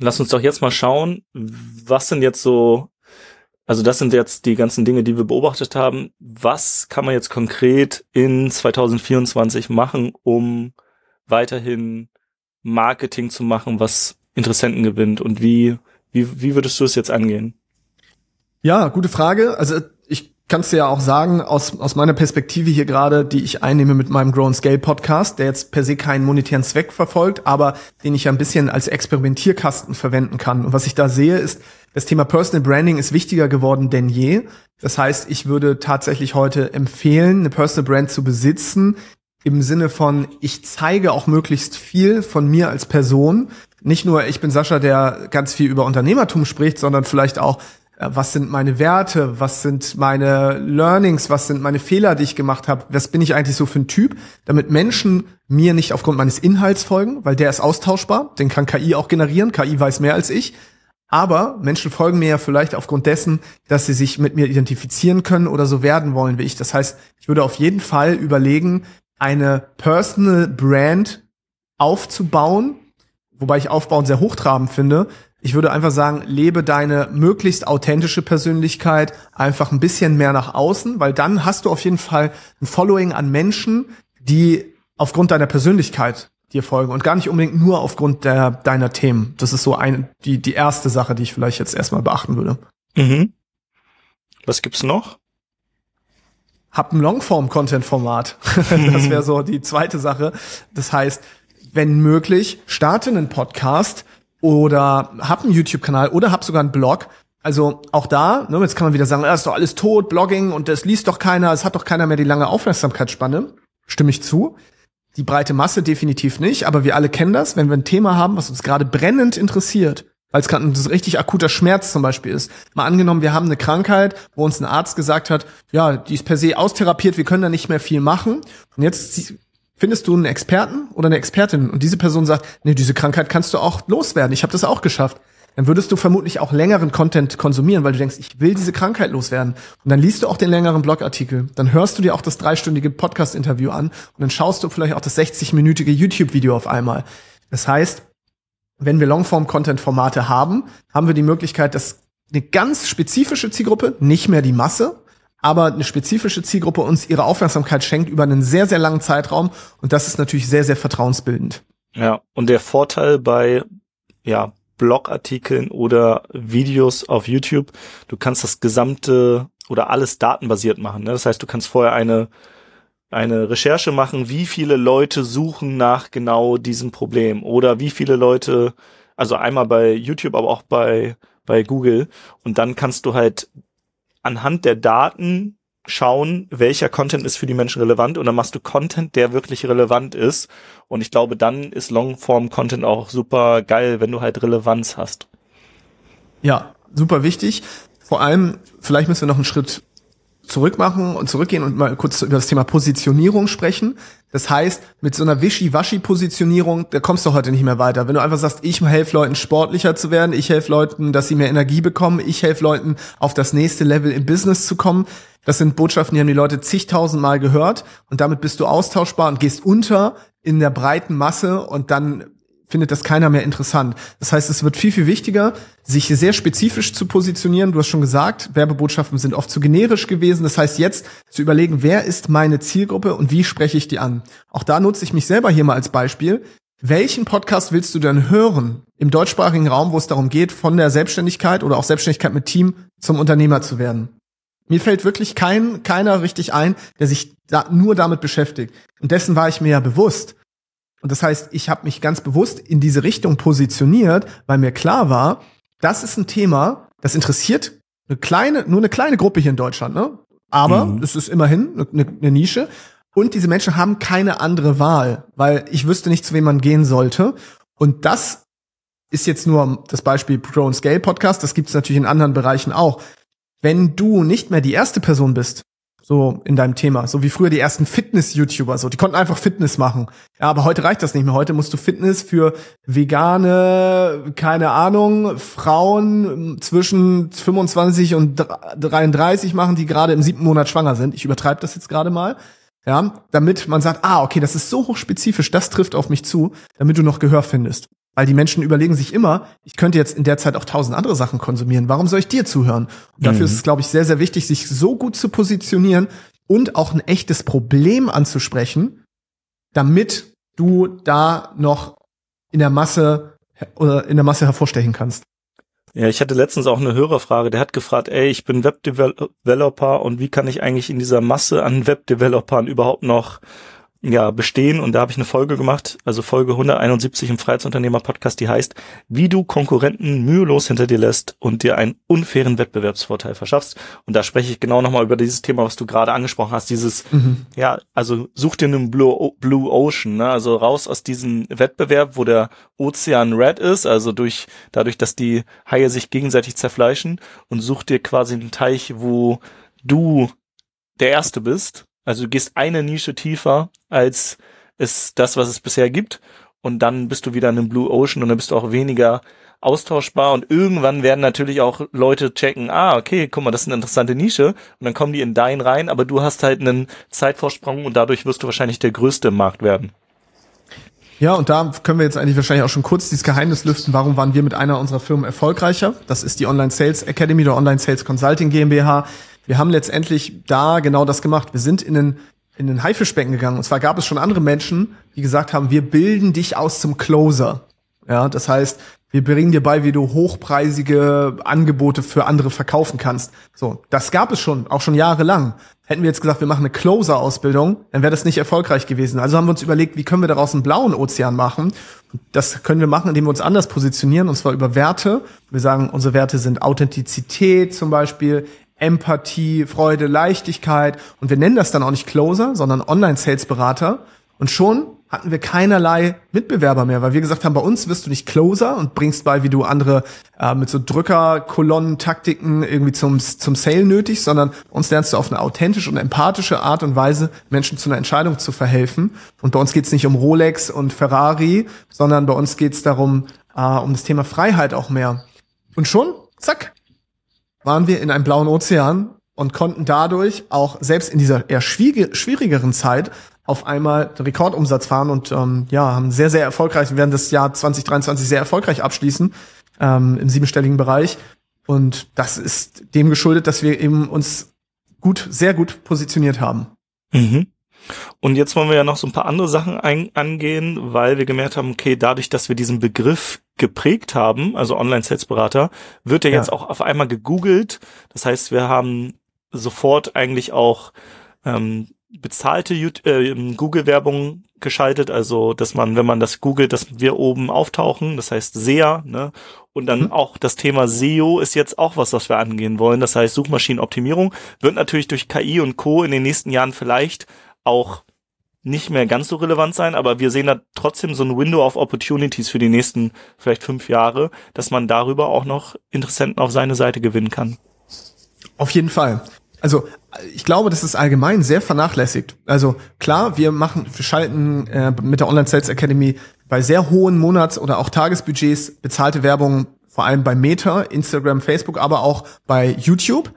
Lass uns doch jetzt mal schauen, was sind jetzt so... Also das sind jetzt die ganzen Dinge, die wir beobachtet haben. Was kann man jetzt konkret in 2024 machen, um weiterhin Marketing zu machen, was Interessenten gewinnt? Und wie würdest du es jetzt angehen? Ja, gute Frage. Also ich kann es dir ja auch sagen, aus meiner Perspektive hier gerade, die ich einnehme mit meinem Grow and Scale Podcast, der jetzt per se keinen monetären Zweck verfolgt, aber den ich ja ein bisschen als Experimentierkasten verwenden kann. Und was ich da sehe, ist, das Thema Personal Branding ist wichtiger geworden denn je. Das heißt, ich würde tatsächlich heute empfehlen, eine Personal Brand zu besitzen, im Sinne von, ich zeige auch möglichst viel von mir als Person. Nicht nur, ich bin Sascha, der ganz viel über Unternehmertum spricht, sondern vielleicht auch, was sind meine Werte, was sind meine Learnings, was sind meine Fehler, die ich gemacht habe, was bin ich eigentlich so für ein Typ, damit Menschen mir nicht aufgrund meines Inhalts folgen, weil der ist austauschbar, den kann KI auch generieren, KI weiß mehr als ich. Aber Menschen folgen mir ja vielleicht aufgrund dessen, dass sie sich mit mir identifizieren können oder so werden wollen wie ich. Das heißt, ich würde auf jeden Fall überlegen, eine Personal Brand aufzubauen, wobei ich aufbauen sehr hochtrabend finde. Ich würde einfach sagen, lebe deine möglichst authentische Persönlichkeit einfach ein bisschen mehr nach außen, weil dann hast du auf jeden Fall ein Following an Menschen, die aufgrund deiner Persönlichkeit dir folgen und gar nicht unbedingt nur aufgrund deiner Themen. Das ist so die erste Sache, die ich vielleicht jetzt erstmal beachten würde. Mhm. Was gibt's noch? Hab ein Longform-Content-Format. Das wäre so die zweite Sache. Das heißt, wenn möglich, starte einen Podcast, oder habe einen YouTube-Kanal oder habe sogar einen Blog. Also auch da, ne, jetzt kann man wieder sagen, das ist doch alles tot, Blogging und das liest doch keiner, es hat doch keiner mehr die lange Aufmerksamkeitsspanne. Stimme ich zu. Die breite Masse definitiv nicht, aber wir alle kennen das, wenn wir ein Thema haben, was uns gerade brennend interessiert, weil es gerade ein richtig akuter Schmerz zum Beispiel ist. Mal angenommen, wir haben eine Krankheit, wo uns ein Arzt gesagt hat, ja, die ist per se austherapiert, wir können da nicht mehr viel machen. Und jetzt findest du einen Experten oder eine Expertin und diese Person sagt, nee, diese Krankheit kannst du auch loswerden, ich habe das auch geschafft. Dann würdest du vermutlich auch längeren Content konsumieren, weil du denkst, ich will diese Krankheit loswerden. Und dann liest du auch den längeren Blogartikel. Dann hörst du dir auch das 3-stündige Podcast-Interview an und dann schaust du vielleicht auch das 60-minütige YouTube-Video auf einmal. Das heißt, wenn wir Longform-Content-Formate haben, haben wir die Möglichkeit, dass eine ganz spezifische Zielgruppe, nicht mehr die Masse, aber eine spezifische Zielgruppe uns ihre Aufmerksamkeit schenkt über einen sehr, sehr langen Zeitraum. Und das ist natürlich sehr, sehr vertrauensbildend. Ja, und der Vorteil bei, ja, Blogartikeln oder Videos auf YouTube. Du kannst das gesamte oder alles datenbasiert machen. Ne? Das heißt, du kannst vorher eine Recherche machen, wie viele Leute suchen nach genau diesem Problem oder wie viele Leute, also einmal bei YouTube, aber auch bei Google. Und dann kannst du halt anhand der Daten schauen, welcher Content ist für die Menschen relevant und dann machst du Content, der wirklich relevant ist und ich glaube, dann ist Longform-Content auch super geil, wenn du halt Relevanz hast. Ja, super wichtig. Vor allem, vielleicht müssen wir noch einen Schritt zurückgehen und mal kurz über das Thema Positionierung sprechen. Das heißt, mit so einer Wischi-Waschi-Positionierung, da kommst du heute nicht mehr weiter. Wenn du einfach sagst, ich helfe Leuten, sportlicher zu werden, ich helfe Leuten, dass sie mehr Energie bekommen, ich helfe Leuten, auf das nächste Level im Business zu kommen, das sind Botschaften, die haben die Leute zigtausendmal gehört und damit bist du austauschbar und gehst unter in der breiten Masse und dann findet das keiner mehr interessant. Das heißt, es wird viel, viel wichtiger, sich sehr spezifisch zu positionieren. Du hast schon gesagt, Werbebotschaften sind oft zu generisch gewesen. Das heißt, jetzt zu überlegen, wer ist meine Zielgruppe und wie spreche ich die an? Auch da nutze ich mich selber hier mal als Beispiel. Welchen Podcast willst du denn hören im deutschsprachigen Raum, wo es darum geht, von der Selbstständigkeit oder auch Selbstständigkeit mit Team zum Unternehmer zu werden? Mir fällt wirklich keiner richtig ein, der sich da nur damit beschäftigt. Und dessen war ich mir ja bewusst. Und das heißt, ich habe mich ganz bewusst in diese Richtung positioniert, weil mir klar war, das ist ein Thema, das interessiert nur eine kleine Gruppe hier in Deutschland, ne? Aber es ist immerhin eine Nische. Und diese Menschen haben keine andere Wahl, weil ich wüsste nicht, zu wem man gehen sollte. Und das ist jetzt nur das Beispiel Grow and Scale Podcast. Das gibt es natürlich in anderen Bereichen auch. Wenn du nicht mehr die erste Person bist, so in deinem Thema, so wie früher die ersten Fitness-YouTuber, so die konnten einfach Fitness machen. Ja, aber heute reicht das nicht mehr. Heute musst du Fitness für vegane, keine Ahnung, Frauen zwischen 25 und 33 machen, die gerade im 7. Monat schwanger sind. Ich übertreibe das jetzt gerade mal. Ja, damit man sagt, okay, das ist so hochspezifisch, das trifft auf mich zu, damit du noch Gehör findest. Weil die Menschen überlegen sich immer, ich könnte jetzt in der Zeit auch 1000 andere Sachen konsumieren. Warum soll ich dir zuhören? Und dafür ist es, glaube ich, sehr, sehr wichtig, sich so gut zu positionieren und auch ein echtes Problem anzusprechen, damit du da noch in der Masse hervorstechen kannst. Ja, ich hatte letztens auch eine Hörerfrage, der hat gefragt, ich bin Webdeveloper und wie kann ich eigentlich in dieser Masse an Webdevelopern überhaupt noch bestehen? Und da habe ich eine Folge gemacht, also Folge 171 im Freiheitsunternehmer-Podcast, die heißt, wie du Konkurrenten mühelos hinter dir lässt und dir einen unfairen Wettbewerbsvorteil verschaffst. Und da spreche ich genau nochmal über dieses Thema, was du gerade angesprochen hast, dieses, such dir einen Blue Ocean, ne? Also raus aus diesem Wettbewerb, wo der Ozean red ist, also dadurch, dass die Haie sich gegenseitig zerfleischen, und such dir quasi einen Teich, wo du der Erste bist. Also du gehst eine Nische tiefer als was es bisher gibt und dann bist du wieder in einem Blue Ocean und dann bist du auch weniger austauschbar und irgendwann werden natürlich auch Leute checken, okay, guck mal, das ist eine interessante Nische und dann kommen die in deinen rein, aber du hast halt einen Zeitvorsprung und dadurch wirst du wahrscheinlich der Größte im Markt werden. Ja, und da können wir jetzt eigentlich wahrscheinlich auch schon kurz dieses Geheimnis lüften, warum waren wir mit einer unserer Firmen erfolgreicher? Das ist die Online Sales Academy oder Online Sales Consulting GmbH. Wir haben letztendlich da genau das gemacht. Wir sind in den Haifischbecken gegangen. Und zwar gab es schon andere Menschen, die gesagt haben, wir bilden dich aus zum Closer. Ja, das heißt, wir bringen dir bei, wie du hochpreisige Angebote für andere verkaufen kannst. So, das gab es schon, auch schon jahrelang. Hätten wir jetzt gesagt, wir machen eine Closer-Ausbildung, dann wäre das nicht erfolgreich gewesen. Also haben wir uns überlegt, wie können wir daraus einen blauen Ozean machen? Das können wir machen, indem wir uns anders positionieren, und zwar über Werte. Wir sagen, unsere Werte sind Authentizität zum Beispiel, Empathie, Freude, Leichtigkeit. Und wir nennen das dann auch nicht Closer, sondern Online-Sales-Berater. Und schon hatten wir keinerlei Mitbewerber mehr, weil wir gesagt haben, bei uns wirst du nicht Closer und bringst bei, wie du andere mit so Drückerkolonnen-Taktiken irgendwie zum Sale nötig, sondern uns lernst du auf eine authentische und empathische Art und Weise, Menschen zu einer Entscheidung zu verhelfen. Und bei uns geht's nicht um Rolex und Ferrari, sondern bei uns geht's darum, um das Thema Freiheit auch mehr. Und schon, zack, waren wir in einem blauen Ozean und konnten dadurch auch selbst in dieser eher schwierigeren Zeit auf einmal den Rekordumsatz fahren und haben sehr, sehr erfolgreich, werden das Jahr 2023 sehr erfolgreich abschließen im siebenstelligen Bereich. Und das ist dem geschuldet, dass wir eben uns sehr gut positioniert haben. Mhm. Und jetzt wollen wir ja noch so ein paar andere Sachen angehen, weil wir gemerkt haben, okay, dadurch, dass wir diesen Begriff geprägt haben, also Online-Sales-Berater, wird der jetzt auch auf einmal gegoogelt. Das heißt, wir haben sofort eigentlich auch bezahlte Google-Werbung geschaltet, also dass man, wenn man das googelt, dass wir oben auftauchen, das heißt SEA, ne? Und dann auch das Thema SEO ist jetzt auch was wir angehen wollen, das heißt Suchmaschinenoptimierung wird natürlich durch KI und Co. in den nächsten Jahren vielleicht auch nicht mehr ganz so relevant sein, aber wir sehen da trotzdem so ein Window of Opportunities für die nächsten vielleicht 5 Jahre, dass man darüber auch noch Interessenten auf seine Seite gewinnen kann. Auf jeden Fall. Also ich glaube, das ist allgemein sehr vernachlässigt. Also klar, wir schalten mit der Online Sales Academy bei sehr hohen Monats- oder auch Tagesbudgets bezahlte Werbung, vor allem bei Meta, Instagram, Facebook, aber auch bei YouTube.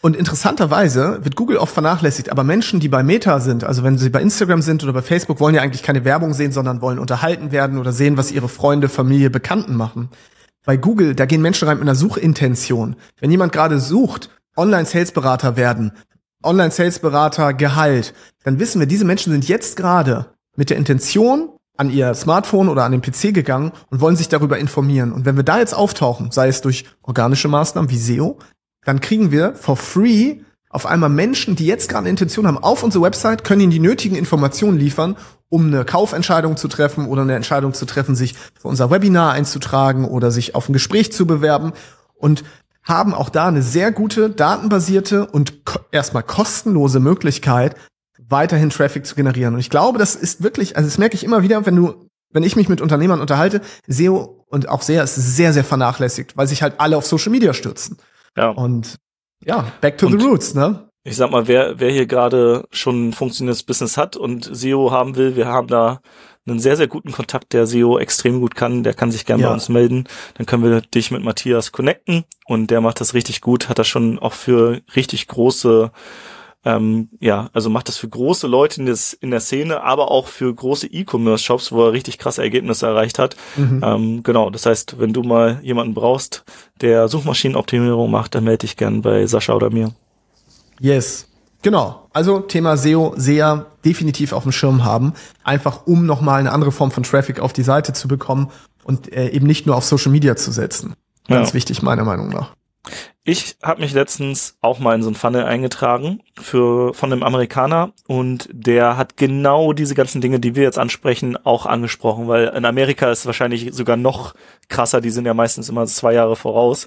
Und interessanterweise wird Google oft vernachlässigt, aber Menschen, die bei Meta sind, also wenn sie bei Instagram sind oder bei Facebook, wollen ja eigentlich keine Werbung sehen, sondern wollen unterhalten werden oder sehen, was ihre Freunde, Familie, Bekannten machen. Bei Google, da gehen Menschen rein mit einer Suchintention. Wenn jemand gerade sucht, Online-Sales-Berater werden, Online-Sales-Berater-Gehalt, dann wissen wir, diese Menschen sind jetzt gerade mit der Intention an ihr Smartphone oder an den PC gegangen und wollen sich darüber informieren. Und wenn wir da jetzt auftauchen, sei es durch organische Maßnahmen wie SEO, dann kriegen wir for free auf einmal Menschen, die jetzt gerade eine Intention haben, auf unsere Website, können ihnen die nötigen Informationen liefern, um eine Kaufentscheidung zu treffen oder eine Entscheidung zu treffen, sich für unser Webinar einzutragen oder sich auf ein Gespräch zu bewerben, und haben auch da eine sehr gute, datenbasierte und erstmal kostenlose Möglichkeit, weiterhin Traffic zu generieren. Und ich glaube, das ist wirklich, also das merke ich immer wieder, wenn ich mich mit Unternehmern unterhalte, SEO und auch SEA ist sehr, sehr vernachlässigt, weil sich halt alle auf Social Media stürzen. Ja. Und ja, back to the roots, ne? Ich sag mal, wer hier gerade schon ein funktionierendes Business hat und SEO haben will, wir haben da einen sehr, sehr guten Kontakt, der SEO extrem gut kann, der kann sich gerne bei uns melden. Dann können wir dich mit Matthias connecten und der macht das richtig gut, hat das schon auch für richtig große, also macht das für große Leute in der Szene, aber auch für große E-Commerce-Shops, wo er richtig krasse Ergebnisse erreicht hat. Mhm. Das heißt, wenn du mal jemanden brauchst, der Suchmaschinenoptimierung macht, dann melde dich gerne bei Sascha oder mir. Yes, genau. Also Thema SEO, SEA definitiv auf dem Schirm haben, einfach um nochmal eine andere Form von Traffic auf die Seite zu bekommen und eben nicht nur auf Social Media zu setzen. Ganz wichtig, meiner Meinung nach. Ich habe mich letztens auch mal in so einen Funnel eingetragen von einem Amerikaner und der hat genau diese ganzen Dinge, die wir jetzt ansprechen, auch angesprochen, weil in Amerika ist es wahrscheinlich sogar noch krasser, die sind ja meistens immer 2 Jahre voraus.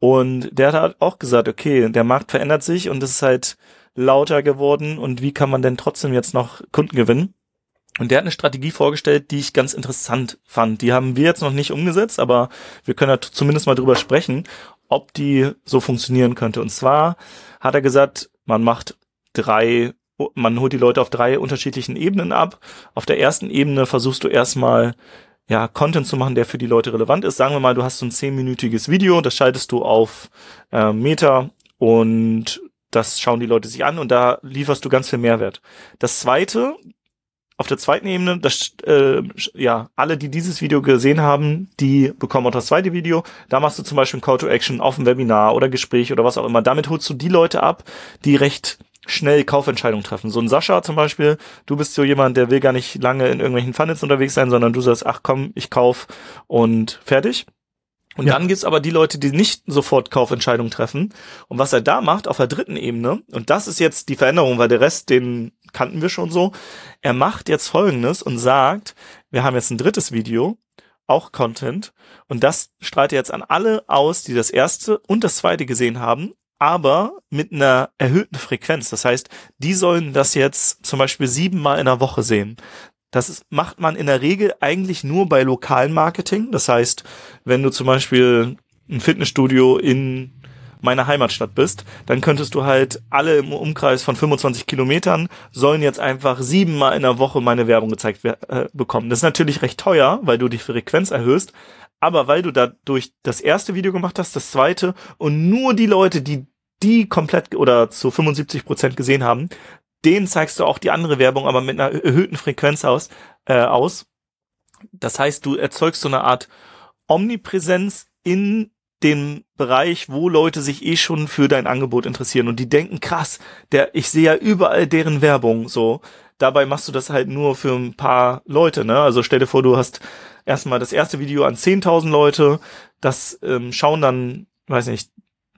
Und der hat halt auch gesagt, okay, der Markt verändert sich und es ist halt lauter geworden und wie kann man denn trotzdem jetzt noch Kunden gewinnen? Und der hat eine Strategie vorgestellt, die ich ganz interessant fand. Die haben wir jetzt noch nicht umgesetzt, aber wir können halt zumindest mal drüber sprechen, ob die so funktionieren könnte. Und zwar hat er gesagt, man holt die Leute auf 3 unterschiedlichen Ebenen ab. Auf der ersten Ebene versuchst du erstmal Content zu machen, der für die Leute relevant ist. Sagen wir mal, du hast so ein 10-minütiges Video, das schaltest du auf Meta und das schauen die Leute sich an und da lieferst du ganz viel Mehrwert. Auf der zweiten Ebene, alle, die dieses Video gesehen haben, die bekommen auch das zweite Video. Da machst du zum Beispiel ein Call to Action auf ein Webinar oder Gespräch oder was auch immer. Damit holst du die Leute ab, die recht schnell Kaufentscheidungen treffen. So ein Sascha zum Beispiel, du bist so jemand, der will gar nicht lange in irgendwelchen Funnels unterwegs sein, sondern du sagst, ach komm, ich kauf und fertig. Und dann gibt's aber die Leute, die nicht sofort Kaufentscheidungen treffen. Und was er da macht, auf der dritten Ebene, und das ist jetzt die Veränderung, weil der Rest, den kannten wir schon so, er macht jetzt Folgendes und sagt, wir haben jetzt ein drittes Video, auch Content, und das strahlt er jetzt an alle aus, die das erste und das zweite gesehen haben, aber mit einer erhöhten Frequenz. Das heißt, die sollen das jetzt zum Beispiel 7-mal in der Woche sehen. Das macht man in der Regel eigentlich nur bei lokalen Marketing. Das heißt, wenn du zum Beispiel ein Fitnessstudio in meiner Heimatstadt bist, dann könntest du halt alle im Umkreis von 25 Kilometern sollen jetzt einfach 7-mal in der Woche meine Werbung gezeigt bekommen. Das ist natürlich recht teuer, weil du die Frequenz erhöhst, aber weil du dadurch das erste Video gemacht hast, das zweite und nur die Leute, die komplett oder zu 75% gesehen haben, den zeigst du auch die andere Werbung, aber mit einer erhöhten Frequenz aus. Das heißt, du erzeugst so eine Art Omnipräsenz in dem Bereich, wo Leute sich eh schon für dein Angebot interessieren. Und die denken, krass, ich sehe ja überall deren Werbung. So, dabei machst du das halt nur für ein paar Leute, ne? Also stell dir vor, du hast erstmal das erste Video an 10.000 Leute, das schauen dann, weiß nicht,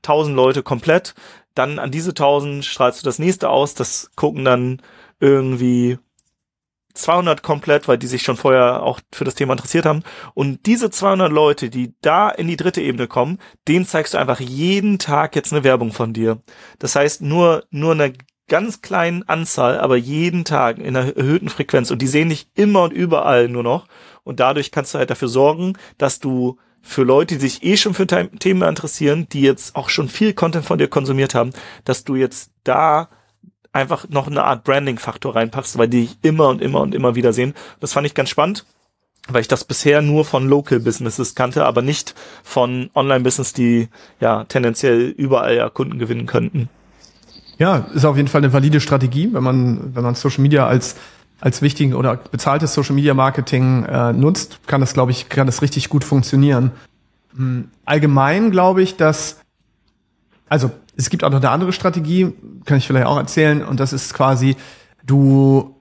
1.000 Leute komplett. Dann an diese 1.000 strahlst du das nächste aus, das gucken dann irgendwie 200 komplett, weil die sich schon vorher auch für das Thema interessiert haben. Und diese 200 Leute, die da in die dritte Ebene kommen, denen zeigst du einfach jeden Tag jetzt eine Werbung von dir. Das heißt, nur eine ganz kleinen Anzahl, aber jeden Tag in einer erhöhten Frequenz. Und die sehen dich immer und überall nur noch. Und dadurch kannst du halt dafür sorgen, dass du für Leute, die sich eh schon für Themen interessieren, die jetzt auch schon viel Content von dir konsumiert haben, dass du jetzt da einfach noch eine Art Branding-Faktor reinpackst, weil die dich immer und immer und immer wieder sehen. Das fand ich ganz spannend, weil ich das bisher nur von Local Businesses kannte, aber nicht von Online-Business, die ja tendenziell überall ja Kunden gewinnen könnten. Ja, ist auf jeden Fall eine valide Strategie, wenn man Social Media als wichtigen oder bezahltes Social Media Marketing nutzt, kann das richtig gut funktionieren. Allgemein glaube ich, also es gibt auch noch eine andere Strategie, kann ich vielleicht auch erzählen, und das ist quasi, du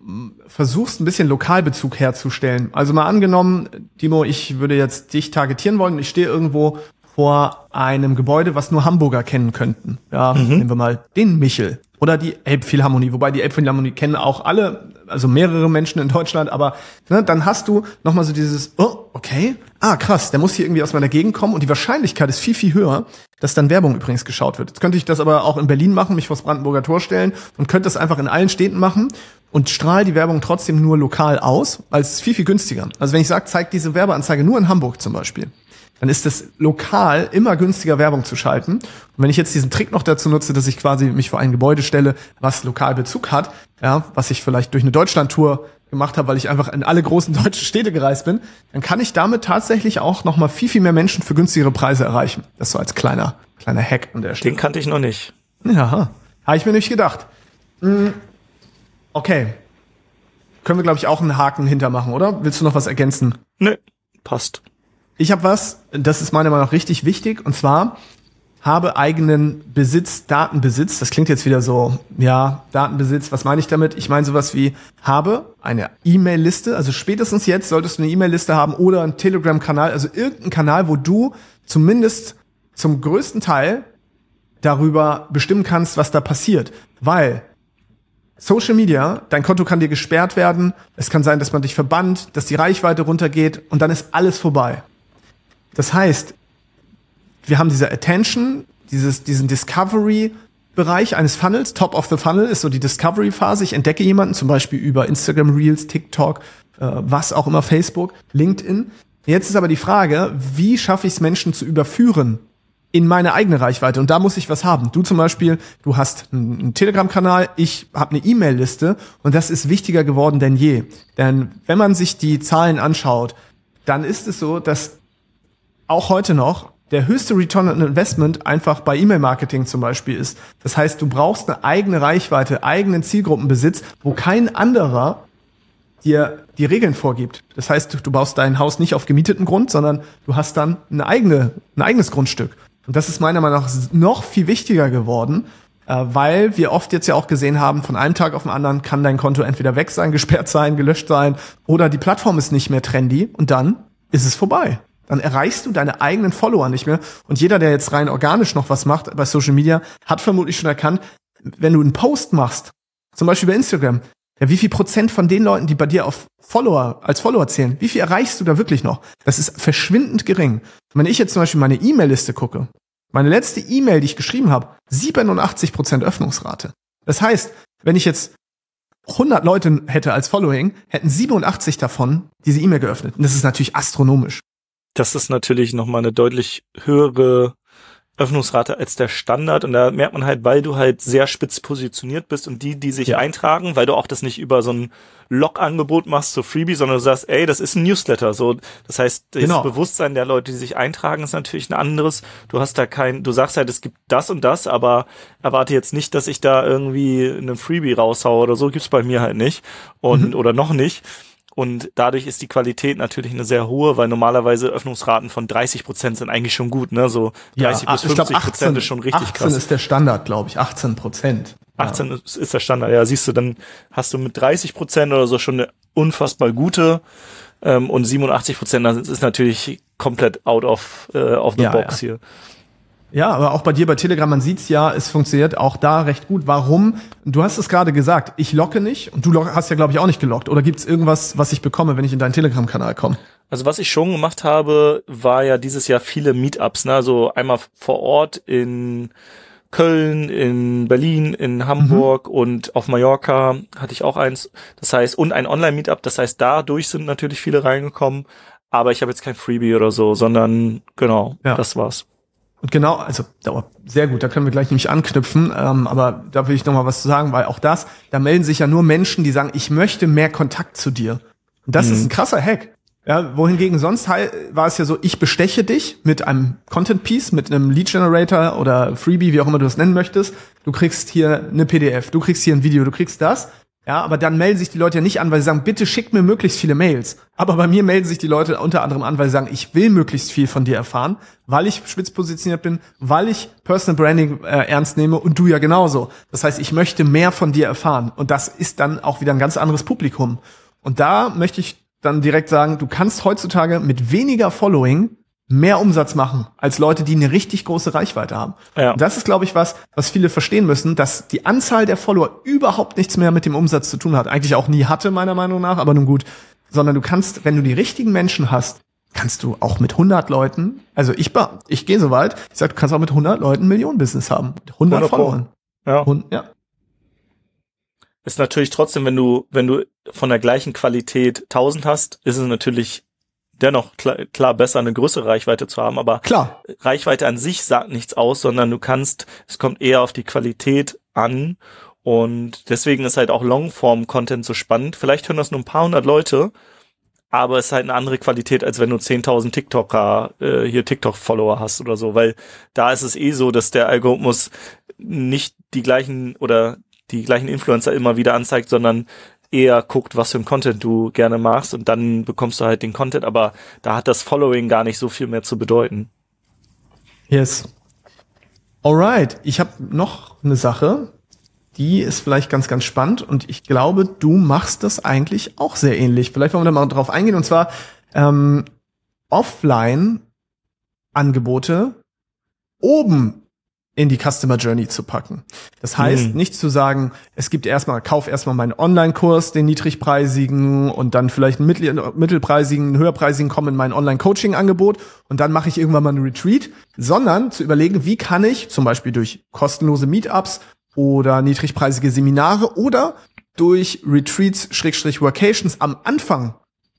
versuchst ein bisschen Lokalbezug herzustellen. Also mal angenommen, Timo, ich würde jetzt dich targetieren wollen, ich stehe irgendwo vor einem Gebäude, was nur Hamburger kennen könnten. Ja, nehmen wir mal den Michel oder die Elbphilharmonie, wobei die Elbphilharmonie kennen auch alle, also mehrere Menschen in Deutschland, aber ne, dann hast du nochmal so dieses, oh, okay, ah krass, der muss hier irgendwie aus meiner Gegend kommen und die Wahrscheinlichkeit ist viel, viel höher, dass dann Werbung übrigens geschaut wird. Jetzt könnte ich das aber auch in Berlin machen, mich vors Brandenburger Tor stellen und könnte das einfach in allen Städten machen und strahl die Werbung trotzdem nur lokal aus, weil es ist viel, viel günstiger. Also wenn ich sage, zeig diese Werbeanzeige nur in Hamburg zum Beispiel, dann ist es lokal immer günstiger, Werbung zu schalten. Und wenn ich jetzt diesen Trick noch dazu nutze, dass ich quasi mich vor ein Gebäude stelle, was lokal Bezug hat, ja, was ich vielleicht durch eine Deutschland-Tour gemacht habe, weil ich einfach in alle großen deutschen Städte gereist bin, dann kann ich damit tatsächlich auch noch mal viel, viel mehr Menschen für günstigere Preise erreichen. Das so als kleiner Hack an der Stelle. Den kannte ich noch nicht. Ja, habe ich mir nicht gedacht. Okay. Können wir, glaube ich, auch einen Haken hintermachen, oder? Willst du noch was ergänzen? Nö, passt. Ich habe was, das ist meiner Meinung nach richtig wichtig, und zwar habe eigenen Besitz, Datenbesitz. Das klingt jetzt wieder so, ja, Datenbesitz, was meine ich damit? Ich meine sowas wie, habe eine E-Mail-Liste, also spätestens jetzt solltest du eine E-Mail-Liste haben oder einen Telegram-Kanal, also irgendeinen Kanal, wo du zumindest zum größten Teil darüber bestimmen kannst, was da passiert, weil Social Media, dein Konto kann dir gesperrt werden, es kann sein, dass man dich verbannt, dass die Reichweite runtergeht und dann ist alles vorbei. Das heißt, wir haben diese Attention, diesen Discovery-Bereich eines Funnels. Top of the Funnel ist so die Discovery-Phase. Ich entdecke jemanden, zum Beispiel über Instagram Reels, TikTok, was auch immer, Facebook, LinkedIn. Jetzt ist aber die Frage, wie schaffe ich es, Menschen zu überführen in meine eigene Reichweite? Und da muss ich was haben. Du zum Beispiel, du hast einen Telegram-Kanal, ich habe eine E-Mail-Liste und das ist wichtiger geworden denn je. Denn wenn man sich die Zahlen anschaut, dann ist es so, dass auch heute noch der höchste Return on Investment einfach bei E-Mail-Marketing zum Beispiel ist. Das heißt, du brauchst eine eigene Reichweite, eigenen Zielgruppenbesitz, wo kein anderer dir die Regeln vorgibt. Das heißt, du baust dein Haus nicht auf gemieteten Grund, sondern du hast dann ein eigenes Grundstück. Und das ist meiner Meinung nach noch viel wichtiger geworden, weil wir oft jetzt ja auch gesehen haben, von einem Tag auf den anderen kann dein Konto entweder weg sein, gesperrt sein, gelöscht sein oder die Plattform ist nicht mehr trendy und dann ist es vorbei. Dann erreichst du deine eigenen Follower nicht mehr. Und jeder, der jetzt rein organisch noch was macht bei Social Media, hat vermutlich schon erkannt, wenn du einen Post machst, zum Beispiel bei Instagram, ja, wie viel Prozent von den Leuten, die bei dir auf Follower, als Follower zählen, wie viel erreichst du da wirklich noch? Das ist verschwindend gering. Und wenn ich jetzt zum Beispiel meine E-Mail-Liste gucke, meine letzte E-Mail, die ich geschrieben habe, 87% Öffnungsrate. Das heißt, wenn ich jetzt 100 Leute hätte als Following, hätten 87 davon diese E-Mail geöffnet. Und das ist natürlich astronomisch. Das ist natürlich nochmal eine deutlich höhere Öffnungsrate als der Standard. Und da merkt man halt, weil du halt sehr spitz positioniert bist und die sich eintragen, weil du auch das nicht über so ein Log-Angebot machst, so Freebie, sondern du sagst, ey, das ist ein Newsletter. So, das heißt, das Bewusstsein der Leute, die sich eintragen, ist natürlich ein anderes. Du hast da du sagst halt, es gibt das und das, aber erwarte jetzt nicht, dass ich da irgendwie einen Freebie raushaue oder so. Gibt's bei mir halt nicht. Und, oder noch nicht. Und dadurch ist die Qualität natürlich eine sehr hohe, weil normalerweise Öffnungsraten von 30% sind eigentlich schon gut, ne? So 30 bis 50% ist schon richtig 18 krass. 18 ist der Standard, glaube ich, 18%. 18 ist der Standard, ja, siehst du, dann hast du mit 30% oder so schon eine unfassbar gute und 87%, das ist natürlich komplett out of the box hier. Ja, aber auch bei dir bei Telegram, man sieht's ja, es funktioniert auch da recht gut. Warum? Du hast es gerade gesagt, ich locke nicht und du hast ja, glaube ich, auch nicht gelockt. Oder gibt's irgendwas, was ich bekomme, wenn ich in deinen Telegram-Kanal komme? Also was ich schon gemacht habe, war ja dieses Jahr viele Meetups, ne? Also einmal vor Ort in Köln, in Berlin, in Hamburg und auf Mallorca hatte ich auch eins. Das heißt, und ein Online-Meetup, das heißt, dadurch sind natürlich viele reingekommen, aber ich habe jetzt kein Freebie oder so, sondern das war's. Und genau, also sehr gut, da können wir gleich nämlich anknüpfen, aber da will ich nochmal was zu sagen, weil auch das, da melden sich ja nur Menschen, die sagen, ich möchte mehr Kontakt zu dir. Und das ist ein krasser Hack. Ja, wohingegen sonst war es ja so, ich besteche dich mit einem Content-Piece, mit einem Lead-Generator oder Freebie, wie auch immer du es nennen möchtest. Du kriegst hier eine PDF, du kriegst hier ein Video, du kriegst das. Ja, aber dann melden sich die Leute ja nicht an, weil sie sagen, bitte schick mir möglichst viele Mails. Aber bei mir melden sich die Leute unter anderem an, weil sie sagen, ich will möglichst viel von dir erfahren, weil ich spitz positioniert bin, weil ich Personal Branding ernst nehme und du ja genauso. Das heißt, ich möchte mehr von dir erfahren. Und das ist dann auch wieder ein ganz anderes Publikum. Und da möchte ich dann direkt sagen, du kannst heutzutage mit weniger Following mehr Umsatz machen als Leute, die eine richtig große Reichweite haben. Ja. Und das ist, glaube ich, was viele verstehen müssen, dass die Anzahl der Follower überhaupt nichts mehr mit dem Umsatz zu tun hat. Eigentlich auch nie hatte, meiner Meinung nach, aber nun gut. Sondern du kannst, wenn du die richtigen Menschen hast, kannst du auch mit 100 Leuten, also ich gehe so weit, ich sage, du kannst auch mit 100 Leuten ein Millionen-Business haben. Mit 100 Followern. Ja. Und, ist natürlich trotzdem, wenn du von der gleichen Qualität 1000 hast, ist es natürlich dennoch klar besser, eine größere Reichweite zu haben, aber klar. Reichweite an sich sagt nichts aus, sondern es kommt eher auf die Qualität an und deswegen ist halt auch Longform-Content so spannend. Vielleicht hören das nur ein paar hundert Leute, aber es ist halt eine andere Qualität, als wenn du 10.000 TikTok-Follower hast oder so, weil da ist es eh so, dass der Algorithmus nicht die gleichen Influencer immer wieder anzeigt, sondern eher guckt, was für ein Content du gerne machst und dann bekommst du halt den Content, aber da hat das Following gar nicht so viel mehr zu bedeuten. Yes. Alright, ich habe noch eine Sache, die ist vielleicht ganz, ganz spannend und ich glaube, du machst das eigentlich auch sehr ähnlich. Vielleicht wollen wir da mal drauf eingehen und zwar Offline-Angebote oben in die Customer Journey zu packen. Das heißt, nicht zu sagen, es gibt kauf erstmal meinen Online-Kurs, den niedrigpreisigen und dann vielleicht einen mittelpreisigen, einen höherpreisigen, kommen in mein Online-Coaching-Angebot und dann mache ich irgendwann mal einen Retreat, sondern zu überlegen, wie kann ich zum Beispiel durch kostenlose Meetups oder niedrigpreisige Seminare oder durch Retreats, Workations am Anfang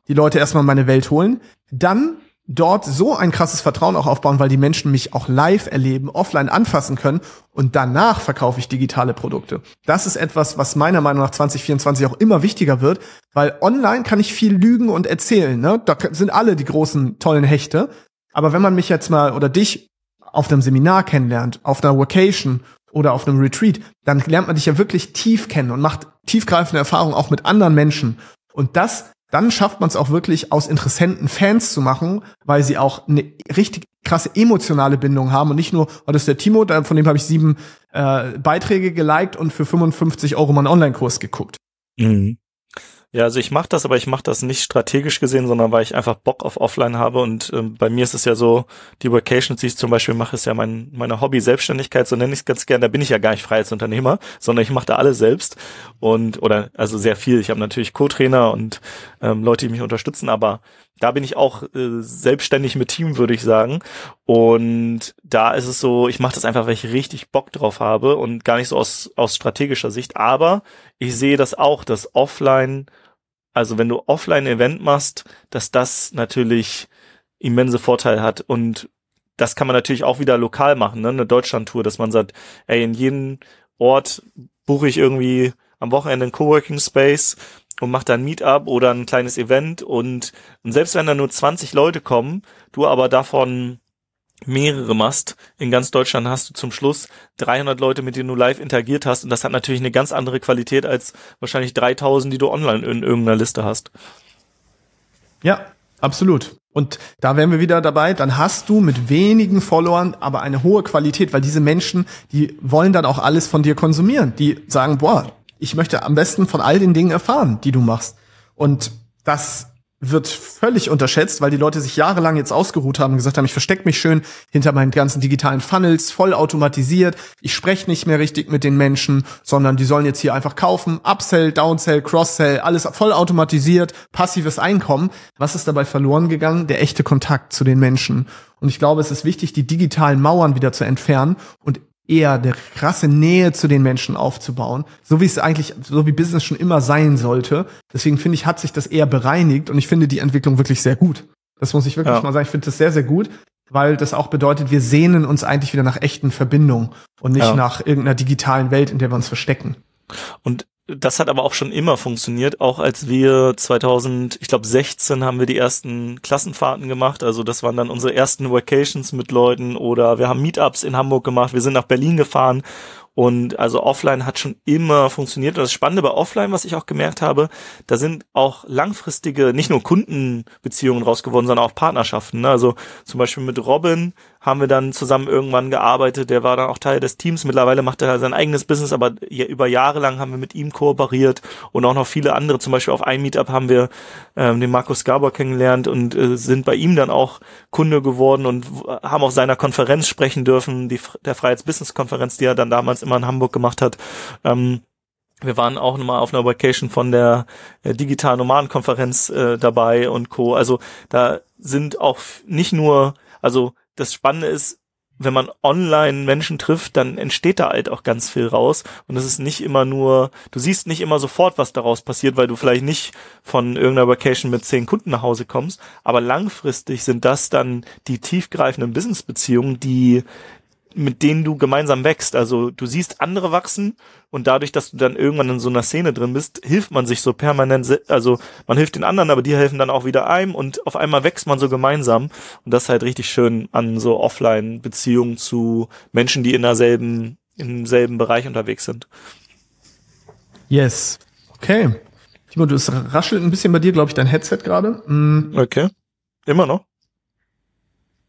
die Leute erstmal in meine Welt holen, dann dort so ein krasses Vertrauen auch aufbauen, weil die Menschen mich auch live erleben, offline anfassen können und danach verkaufe ich digitale Produkte. Das ist etwas, was meiner Meinung nach 2024 auch immer wichtiger wird, weil online kann ich viel lügen und erzählen, ne? Da sind alle die großen, tollen Hechte. Aber wenn man mich jetzt mal oder dich auf einem Seminar kennenlernt, auf einer Workation oder auf einem Retreat, dann lernt man dich ja wirklich tief kennen und macht tiefgreifende Erfahrungen auch mit anderen Menschen. Und dann schafft man es auch wirklich, aus Interessenten Fans zu machen, weil sie auch eine richtig krasse emotionale Bindung haben und nicht nur, oh, das ist der Timo, von dem habe ich 7 Beiträge geliked und für 55 € meinen Online-Kurs geguckt. Mhm. Ja, also ich mache das, aber ich mache das nicht strategisch gesehen, sondern weil ich einfach Bock auf Offline habe und bei mir ist es ja so, die Vacations, die ich zum Beispiel mache, ist ja meine Hobby-Selbstständigkeit, so nenne ich es ganz gern, da bin ich ja gar nicht Freiheitsunternehmer, sondern ich mache da alles selbst oder sehr viel. Ich habe natürlich Co-Trainer und Leute, die mich unterstützen, aber da bin ich auch selbstständig mit Team, würde ich sagen, und da ist es so, ich mache das einfach, weil ich richtig Bock drauf habe und gar nicht so aus strategischer Sicht, aber ich sehe das auch, dass offline, also wenn du offline Event machst, dass das natürlich immense Vorteile hat und das kann man natürlich auch wieder lokal machen, ne? Eine Deutschlandtour, dass man sagt, ey, in jedem Ort buche ich irgendwie am Wochenende einen Coworking Space und macht dann ein Meetup oder ein kleines Event und selbst wenn da nur 20 Leute kommen, du aber davon mehrere machst, in ganz Deutschland hast du zum Schluss 300 Leute, mit denen du live interagiert hast und das hat natürlich eine ganz andere Qualität als wahrscheinlich 3000, die du online in irgendeiner Liste hast. Ja, absolut. Und da wären wir wieder dabei, dann hast du mit wenigen Followern aber eine hohe Qualität, weil diese Menschen, die wollen dann auch alles von dir konsumieren. Die sagen, boah, ich möchte am besten von all den Dingen erfahren, die du machst. Und das wird völlig unterschätzt, weil die Leute sich jahrelang jetzt ausgeruht haben und gesagt haben, ich verstecke mich schön hinter meinen ganzen digitalen Funnels, voll automatisiert, ich spreche nicht mehr richtig mit den Menschen, sondern die sollen jetzt hier einfach kaufen, Upsell, Downsell, Crosssell, alles voll automatisiert, passives Einkommen. Was ist dabei verloren gegangen? Der echte Kontakt zu den Menschen. Und ich glaube, es ist wichtig, die digitalen Mauern wieder zu entfernen und eher eine krasse Nähe zu den Menschen aufzubauen, so wie Business schon immer sein sollte. Deswegen finde ich, hat sich das eher bereinigt und ich finde die Entwicklung wirklich sehr gut. Das muss ich wirklich mal sagen. Ich finde das sehr, sehr gut, weil das auch bedeutet, wir sehnen uns eigentlich wieder nach echten Verbindungen und nicht nach irgendeiner digitalen Welt, in der wir uns verstecken. Und das hat aber auch schon immer funktioniert, auch als wir 2016 haben wir die ersten Klassenfahrten gemacht, also das waren dann unsere ersten Vacations mit Leuten oder wir haben Meetups in Hamburg gemacht, wir sind nach Berlin gefahren und also offline hat schon immer funktioniert und das Spannende bei offline, was ich auch gemerkt habe, da sind auch langfristige, nicht nur Kundenbeziehungen raus geworden, sondern auch Partnerschaften, ne? Also zum Beispiel mit Robin haben wir dann zusammen irgendwann gearbeitet, der war dann auch Teil des Teams, mittlerweile macht er sein eigenes Business, aber über Jahre lang haben wir mit ihm kooperiert und auch noch viele andere, zum Beispiel auf einem Meetup haben wir den Markus Gabor kennengelernt und sind bei ihm dann auch Kunde geworden und haben auf seiner Konferenz sprechen dürfen, der Freiheits-Business-Konferenz, die er dann damals immer in Hamburg gemacht hat. Wir waren auch nochmal auf einer Vacation von der Digital-Nomaden-Konferenz dabei und Co. Also da sind auch nicht nur, also das Spannende ist, wenn man online Menschen trifft, dann entsteht da halt auch ganz viel raus und es ist nicht immer nur, du siehst nicht immer sofort, was daraus passiert, weil du vielleicht nicht von irgendeiner Vacation mit 10 Kunden nach Hause kommst, aber langfristig sind das dann die tiefgreifenden Businessbeziehungen, die mit denen du gemeinsam wächst. Also du siehst andere wachsen und dadurch, dass du dann irgendwann in so einer Szene drin bist, hilft man sich so permanent, also man hilft den anderen, aber die helfen dann auch wieder einem und auf einmal wächst man so gemeinsam und das ist halt richtig schön an so Offline-Beziehungen zu Menschen, die im selben Bereich unterwegs sind. Yes. Okay. Timo, es raschelt ein bisschen bei dir, glaube ich, dein Headset gerade. Mm. Okay. Immer noch?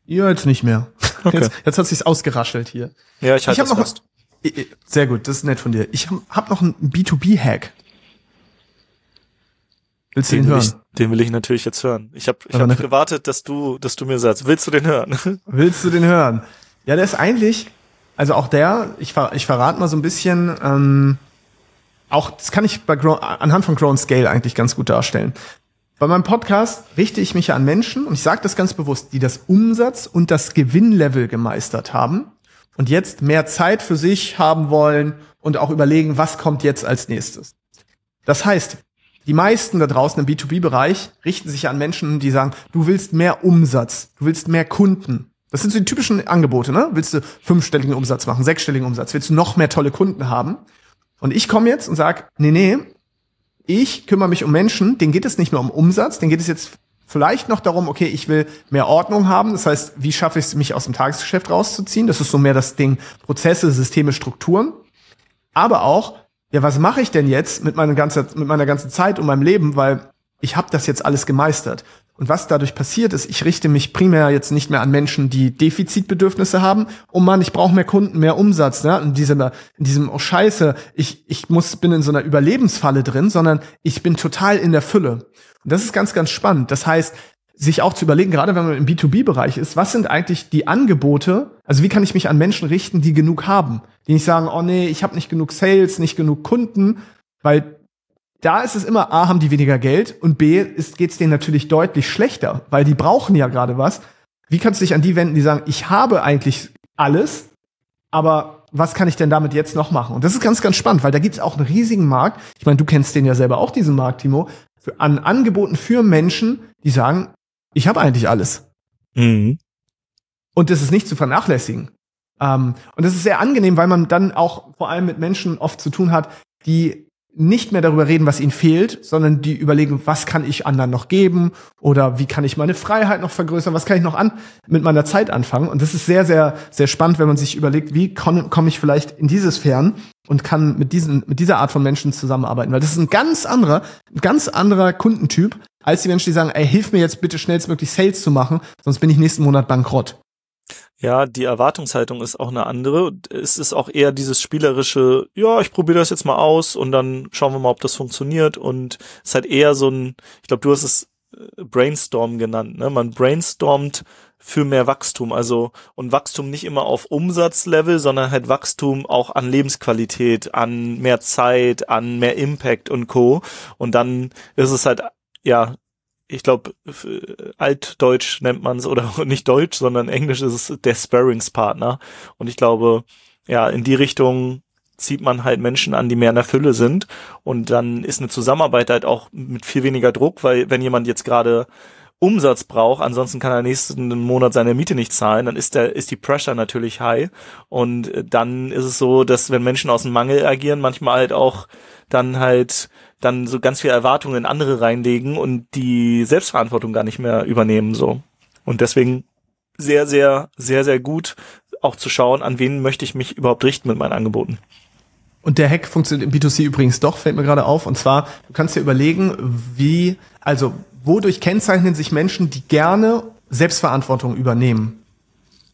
Ja, jetzt nicht mehr. Okay. Jetzt hat sich's ausgeraschelt hier. Ja, ich halte das fast. Sehr gut, das ist nett von dir. Ich hab noch einen B2B-Hack. Willst du den hören? Den will ich natürlich jetzt hören. Ich hab gewartet, dass du mir sagst, willst du den hören? Willst du den hören? Ja, der ist eigentlich, also auch der, ich verrate mal so ein bisschen, auch das kann ich anhand von Grow and Scale eigentlich ganz gut darstellen. Bei meinem Podcast richte ich mich ja an Menschen, und ich sage das ganz bewusst, die das Umsatz- und das Gewinnlevel gemeistert haben und jetzt mehr Zeit für sich haben wollen und auch überlegen, was kommt jetzt als nächstes. Das heißt, die meisten da draußen im B2B-Bereich richten sich ja an Menschen, die sagen, du willst mehr Umsatz, du willst mehr Kunden. Das sind so die typischen Angebote, ne? Willst du 5-stelligen Umsatz machen, 6-stelligen Umsatz, willst du noch mehr tolle Kunden haben? Und ich komme jetzt und sage, nee, ich kümmere mich um Menschen, denen geht es nicht mehr um Umsatz, denen geht es jetzt vielleicht noch darum, okay, ich will mehr Ordnung haben. Das heißt, wie schaffe ich es, mich aus dem Tagesgeschäft rauszuziehen? Das ist so mehr das Ding Prozesse, Systeme, Strukturen. Aber auch, ja, was mache ich denn jetzt mit meiner ganzen Zeit und meinem Leben, weil ich habe das jetzt alles gemeistert. Und was dadurch passiert ist, ich richte mich primär jetzt nicht mehr an Menschen, die Defizitbedürfnisse haben. Oh Mann, ich brauche mehr Kunden, mehr Umsatz. Ne? In diesem, oh Scheiße, ich bin in so einer Überlebensfalle drin, sondern ich bin total in der Fülle. Und das ist ganz, ganz spannend. Das heißt, sich auch zu überlegen, gerade wenn man im B2B-Bereich ist, was sind eigentlich die Angebote, also wie kann ich mich an Menschen richten, die genug haben, die nicht sagen, oh nee, ich habe nicht genug Sales, nicht genug Kunden, weil da ist es immer, A, haben die weniger Geld und B, geht's denen natürlich deutlich schlechter, weil die brauchen ja gerade was. Wie kannst du dich an die wenden, die sagen, ich habe eigentlich alles, aber was kann ich denn damit jetzt noch machen? Und das ist ganz, ganz spannend, weil da gibt's auch einen riesigen Markt. Ich meine, du kennst den ja selber auch, diesen Markt, Timo, an Angeboten für Menschen, die sagen, ich habe eigentlich alles. Mhm. Und das ist nicht zu vernachlässigen. Und das ist sehr angenehm, weil man dann auch vor allem mit Menschen oft zu tun hat, die nicht mehr darüber reden, was ihnen fehlt, sondern die überlegen, was kann ich anderen noch geben oder wie kann ich meine Freiheit noch vergrößern, was kann ich noch mit meiner Zeit anfangen. Und das ist sehr, sehr, sehr spannend, wenn man sich überlegt, wie komme ich vielleicht in diese Sphären und kann mit dieser Art von Menschen zusammenarbeiten. Weil das ist ein ganz anderer Kundentyp als die Menschen, die sagen, ey, hilf mir jetzt bitte schnellstmöglich Sales zu machen, sonst bin ich nächsten Monat bankrott. Ja, die Erwartungshaltung ist auch eine andere. Es ist auch eher dieses spielerische, ja, ich probiere das jetzt mal aus und dann schauen wir mal, ob das funktioniert. Und es ist halt eher so ein, ich glaube, du hast es Brainstorm genannt, ne? Man brainstormt für mehr Wachstum, also und Wachstum nicht immer auf Umsatzlevel, sondern halt Wachstum auch an Lebensqualität, an mehr Zeit, an mehr Impact und Co. Und dann ist es halt, ja, ich glaube, altdeutsch nennt man es, oder nicht deutsch, sondern englisch ist es der Sparringspartner. Und ich glaube, ja, in die Richtung zieht man halt Menschen an, die mehr in der Fülle sind. Und dann ist eine Zusammenarbeit halt auch mit viel weniger Druck, weil wenn jemand jetzt gerade Umsatz braucht, ansonsten kann er nächsten Monat seine Miete nicht zahlen, dann ist die Pressure natürlich high. Und dann ist es so, dass wenn Menschen aus dem Mangel agieren, manchmal halt auch dann so ganz viele Erwartungen in andere reinlegen und die Selbstverantwortung gar nicht mehr übernehmen, so. Und deswegen sehr, sehr, sehr, sehr gut auch zu schauen, an wen möchte ich mich überhaupt richten mit meinen Angeboten. Und der Hack funktioniert im B2C übrigens doch, fällt mir gerade auf. Und zwar, du kannst dir überlegen, wodurch kennzeichnen sich Menschen, die gerne Selbstverantwortung übernehmen?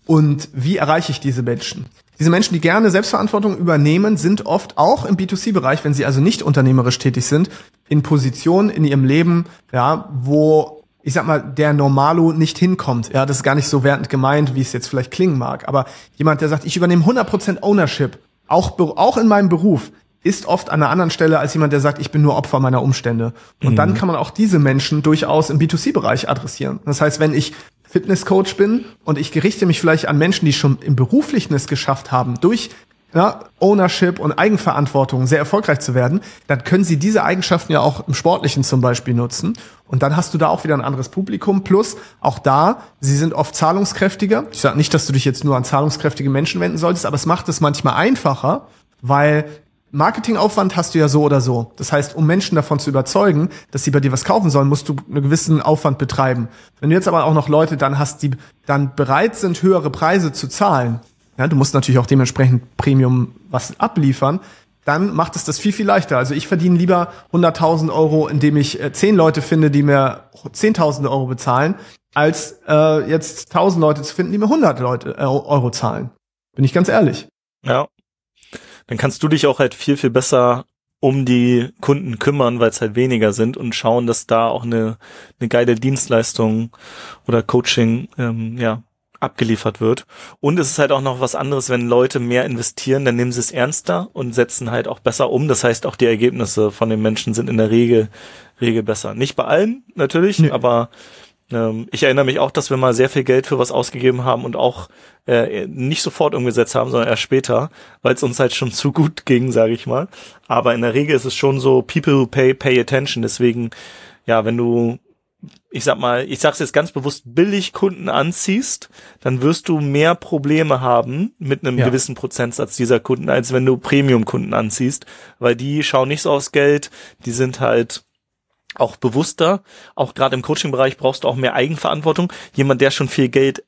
Und wie erreiche ich diese Menschen? Diese Menschen, die gerne Selbstverantwortung übernehmen, sind oft auch im B2C-Bereich, wenn sie also nicht unternehmerisch tätig sind, in Positionen in ihrem Leben, ja, wo, ich sag mal, der Normalo nicht hinkommt. Ja, das ist gar nicht so wertend gemeint, wie es jetzt vielleicht klingen mag. Aber jemand, der sagt, ich übernehme 100% Ownership, auch in meinem Beruf, ist oft an einer anderen Stelle als jemand, der sagt, ich bin nur Opfer meiner Umstände. Und dann kann man auch diese Menschen durchaus im B2C-Bereich adressieren. Das heißt, wenn ich Fitnesscoach bin und ich gerichte mich vielleicht an Menschen, die schon im Beruflichen es geschafft haben, durch Ownership und Eigenverantwortung sehr erfolgreich zu werden, dann können sie diese Eigenschaften ja auch im Sportlichen zum Beispiel nutzen. Und dann hast du da auch wieder ein anderes Publikum. Plus auch da, sie sind oft zahlungskräftiger. Ich sage nicht, dass du dich jetzt nur an zahlungskräftige Menschen wenden solltest, aber es macht es manchmal einfacher, weil Marketingaufwand hast du ja so oder so. Das heißt, um Menschen davon zu überzeugen, dass sie bei dir was kaufen sollen, musst du einen gewissen Aufwand betreiben. Wenn du jetzt aber auch noch Leute dann hast, die dann bereit sind, höhere Preise zu zahlen, ja, du musst natürlich auch dementsprechend Premium was abliefern, dann macht es das viel, viel leichter. Also ich verdiene lieber 100.000 Euro, indem ich 10 Leute finde, die mir 10.000 Euro bezahlen, als jetzt 1.000 Leute zu finden, die mir 100 Euro zahlen. Bin ich ganz ehrlich. Ja. Dann kannst du dich auch halt viel, viel besser um die Kunden kümmern, weil es halt weniger sind und schauen, dass da auch eine geile Dienstleistung oder Coaching abgeliefert wird. Und es ist halt auch noch was anderes, wenn Leute mehr investieren, dann nehmen sie es ernster und setzen halt auch besser um. Das heißt, auch die Ergebnisse von den Menschen sind in der Regel besser. Nicht bei allen natürlich, nee. Aber ich erinnere mich auch, dass wir mal sehr viel Geld für was ausgegeben haben und auch nicht sofort umgesetzt haben, sondern erst später, weil es uns halt schon zu gut ging, sage ich mal. Aber in der Regel ist es schon so, people who pay, pay attention. Deswegen, ja, wenn du, ich sag's jetzt ganz bewusst, billig Kunden anziehst, dann wirst du mehr Probleme haben mit einem gewissen Prozentsatz dieser Kunden, als wenn du Premium-Kunden anziehst, weil die schauen nicht so aufs Geld, die sind halt auch bewusster, auch gerade im Coaching-Bereich brauchst du auch mehr Eigenverantwortung. Jemand, der schon viel Geld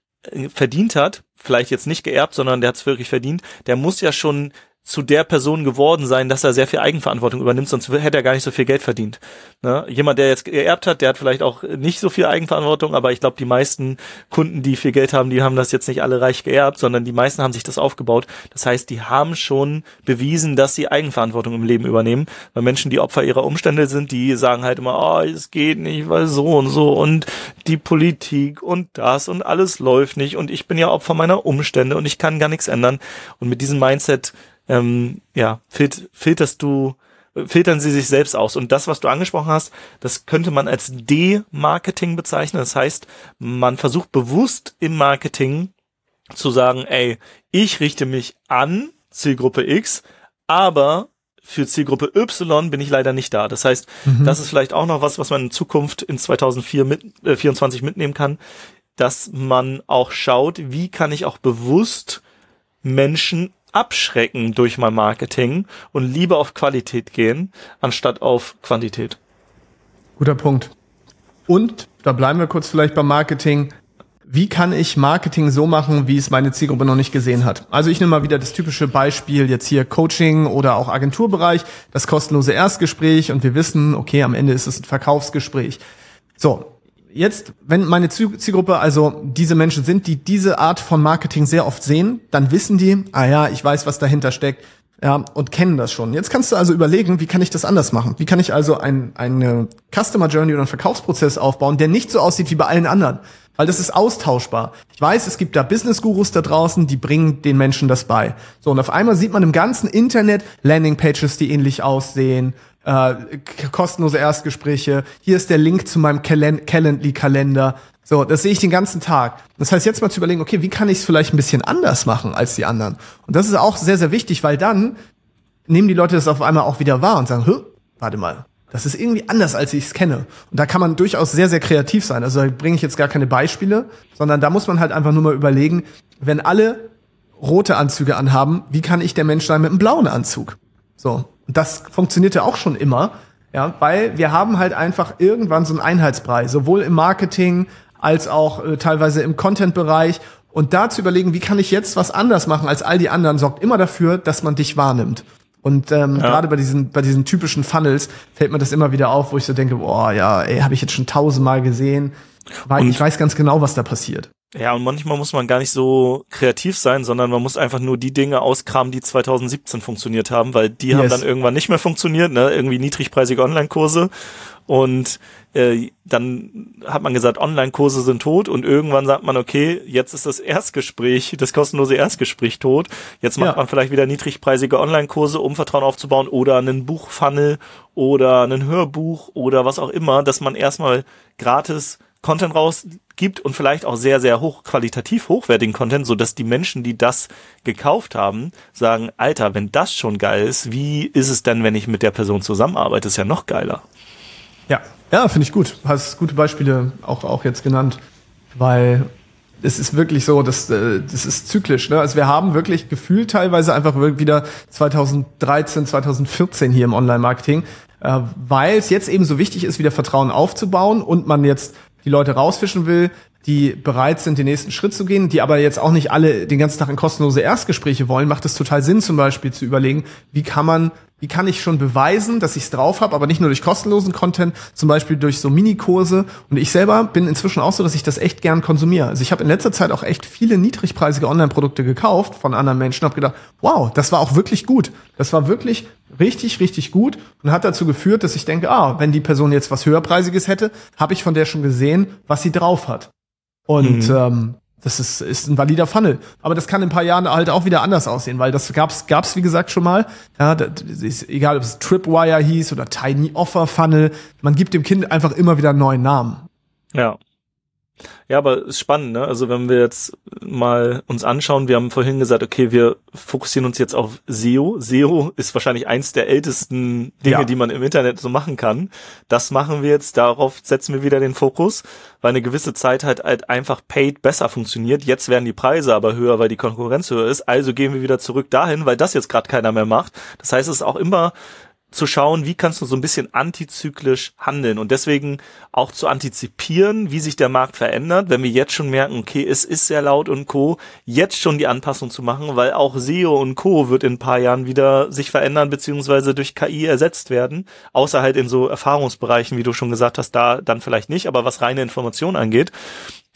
verdient hat, vielleicht jetzt nicht geerbt, sondern der hat es wirklich verdient, der muss ja schon zu der Person geworden sein, dass er sehr viel Eigenverantwortung übernimmt, sonst hätte er gar nicht so viel Geld verdient. Ne? Jemand, der jetzt geerbt hat, der hat vielleicht auch nicht so viel Eigenverantwortung, aber ich glaube, die meisten Kunden, die viel Geld haben, die haben das jetzt nicht alle reich geerbt, sondern die meisten haben sich das aufgebaut. Das heißt, die haben schon bewiesen, dass sie Eigenverantwortung im Leben übernehmen, weil Menschen, die Opfer ihrer Umstände sind, die sagen halt immer, oh, es geht nicht, weil so und so und die Politik und das und alles läuft nicht und ich bin ja Opfer meiner Umstände und ich kann gar nichts ändern. Und mit diesem Mindset filtern sie sich selbst aus. Und das, was du angesprochen hast, das könnte man als De-Marketing bezeichnen. Das heißt, man versucht bewusst im Marketing zu sagen, ey, ich richte mich an Zielgruppe X, aber für Zielgruppe Y bin ich leider nicht da. Das heißt, das ist vielleicht auch noch was man in Zukunft in 2024 mitnehmen kann, dass man auch schaut, wie kann ich auch bewusst Menschen abschrecken durch mein Marketing und lieber auf Qualität gehen, anstatt auf Quantität. Guter Punkt. Und, da bleiben wir kurz vielleicht beim Marketing, wie kann ich Marketing so machen, wie es meine Zielgruppe noch nicht gesehen hat? Also ich nehme mal wieder das typische Beispiel jetzt hier Coaching oder auch Agenturbereich, das kostenlose Erstgespräch und wir wissen, okay, am Ende ist es ein Verkaufsgespräch. So. Jetzt, wenn meine Zielgruppe, also diese Menschen sind, die diese Art von Marketing sehr oft sehen, dann wissen die, ah ja, ich weiß, was dahinter steckt, ja, und kennen das schon. Jetzt kannst du also überlegen, wie kann ich das anders machen? Wie kann ich also eine Customer Journey oder einen Verkaufsprozess aufbauen, der nicht so aussieht wie bei allen anderen? Weil das ist austauschbar. Ich weiß, es gibt da Business-Gurus da draußen, die bringen den Menschen das bei. So, und auf einmal sieht man im ganzen Internet Landingpages, die ähnlich aussehen, kostenlose Erstgespräche. Hier ist der Link zu meinem Calendly-Kalender. So, das sehe ich den ganzen Tag. Das heißt, jetzt mal zu überlegen, okay, wie kann ich es vielleicht ein bisschen anders machen als die anderen? Und das ist auch sehr, sehr wichtig, weil dann nehmen die Leute das auf einmal auch wieder wahr und sagen, warte mal, das ist irgendwie anders, als ich es kenne. Und da kann man durchaus sehr, sehr kreativ sein. Also da bringe ich jetzt gar keine Beispiele, sondern da muss man halt einfach nur mal überlegen, wenn alle rote Anzüge anhaben, wie kann ich der Mensch sein mit einem blauen Anzug? So. Und das funktioniert ja auch schon immer, ja, weil wir haben halt einfach irgendwann so einen Einheitsbrei, sowohl im Marketing als auch teilweise im Content-Bereich. Und da zu überlegen, wie kann ich jetzt was anders machen als all die anderen, sorgt immer dafür, dass man dich wahrnimmt. Und gerade bei diesen typischen Funnels fällt mir das immer wieder auf, wo ich so denke, boah, ja, ey, habe ich jetzt schon 1000-mal gesehen, weil ich weiß ganz genau, was da passiert. Ja, und manchmal muss man gar nicht so kreativ sein, sondern man muss einfach nur die Dinge auskramen, die 2017 funktioniert haben, weil die haben dann irgendwann nicht mehr funktioniert, ne? Irgendwie niedrigpreisige Online-Kurse. Und dann hat man gesagt, Online-Kurse sind tot und irgendwann sagt man, okay, jetzt ist das Erstgespräch, das kostenlose Erstgespräch tot. Jetzt macht man vielleicht wieder niedrigpreisige Online-Kurse, um Vertrauen aufzubauen oder einen Buchfunnel oder einen Hörbuch oder was auch immer, dass man erstmal gratis Content rausgibt und vielleicht auch sehr, sehr hochqualitativ hochwertigen Content, sodass die Menschen, die das gekauft haben, sagen, Alter, wenn das schon geil ist, wie ist es denn, wenn ich mit der Person zusammenarbeite? Ist ja noch geiler. Ja, finde ich gut. Hast gute Beispiele auch jetzt genannt, weil es ist wirklich so, das ist zyklisch, ne? Also wir haben wirklich gefühlt teilweise einfach wieder 2013, 2014 hier im Online-Marketing, weil es jetzt eben so wichtig ist, wieder Vertrauen aufzubauen und man jetzt die Leute rausfischen will, die bereit sind, den nächsten Schritt zu gehen, die aber jetzt auch nicht alle den ganzen Tag in kostenlose Erstgespräche wollen, macht es total Sinn, zum Beispiel zu überlegen, wie kann ich schon beweisen, dass ich es drauf habe, aber nicht nur durch kostenlosen Content, zum Beispiel durch so Minikurse. Und ich selber bin inzwischen auch so, dass ich das echt gern konsumiere. Also ich habe in letzter Zeit auch echt viele niedrigpreisige Online-Produkte gekauft von anderen Menschen, habe gedacht, wow, das war auch wirklich gut. Das war wirklich richtig, richtig gut und hat dazu geführt, dass ich denke, wenn die Person jetzt was höherpreisiges hätte, habe ich von der schon gesehen, was sie drauf hat. Und das ist ein valider Funnel. Aber das kann in ein paar Jahren halt auch wieder anders aussehen, weil das gab's wie gesagt schon mal. Ja, das ist egal, ob es Tripwire hieß oder Tiny Offer Funnel. Man gibt dem Kind einfach immer wieder einen neuen Namen. Ja, aber ist spannend, ne? Also wenn wir jetzt mal uns anschauen, wir haben vorhin gesagt, okay, wir fokussieren uns jetzt auf SEO. SEO ist wahrscheinlich eins der ältesten Dinge, die man im Internet so machen kann. Das machen wir jetzt, darauf setzen wir wieder den Fokus, weil eine gewisse Zeit halt einfach Paid besser funktioniert. Jetzt werden die Preise aber höher, weil die Konkurrenz höher ist. Also gehen wir wieder zurück dahin, weil das jetzt gerade keiner mehr macht. Das heißt, es ist auch immer zu schauen, wie kannst du so ein bisschen antizyklisch handeln und deswegen auch zu antizipieren, wie sich der Markt verändert, wenn wir jetzt schon merken, okay, es ist sehr laut und Co., jetzt schon die Anpassung zu machen, weil auch SEO und Co. wird in ein paar Jahren wieder sich verändern beziehungsweise durch KI ersetzt werden, außer halt in so Erfahrungsbereichen, wie du schon gesagt hast, da dann vielleicht nicht, aber was reine Information angeht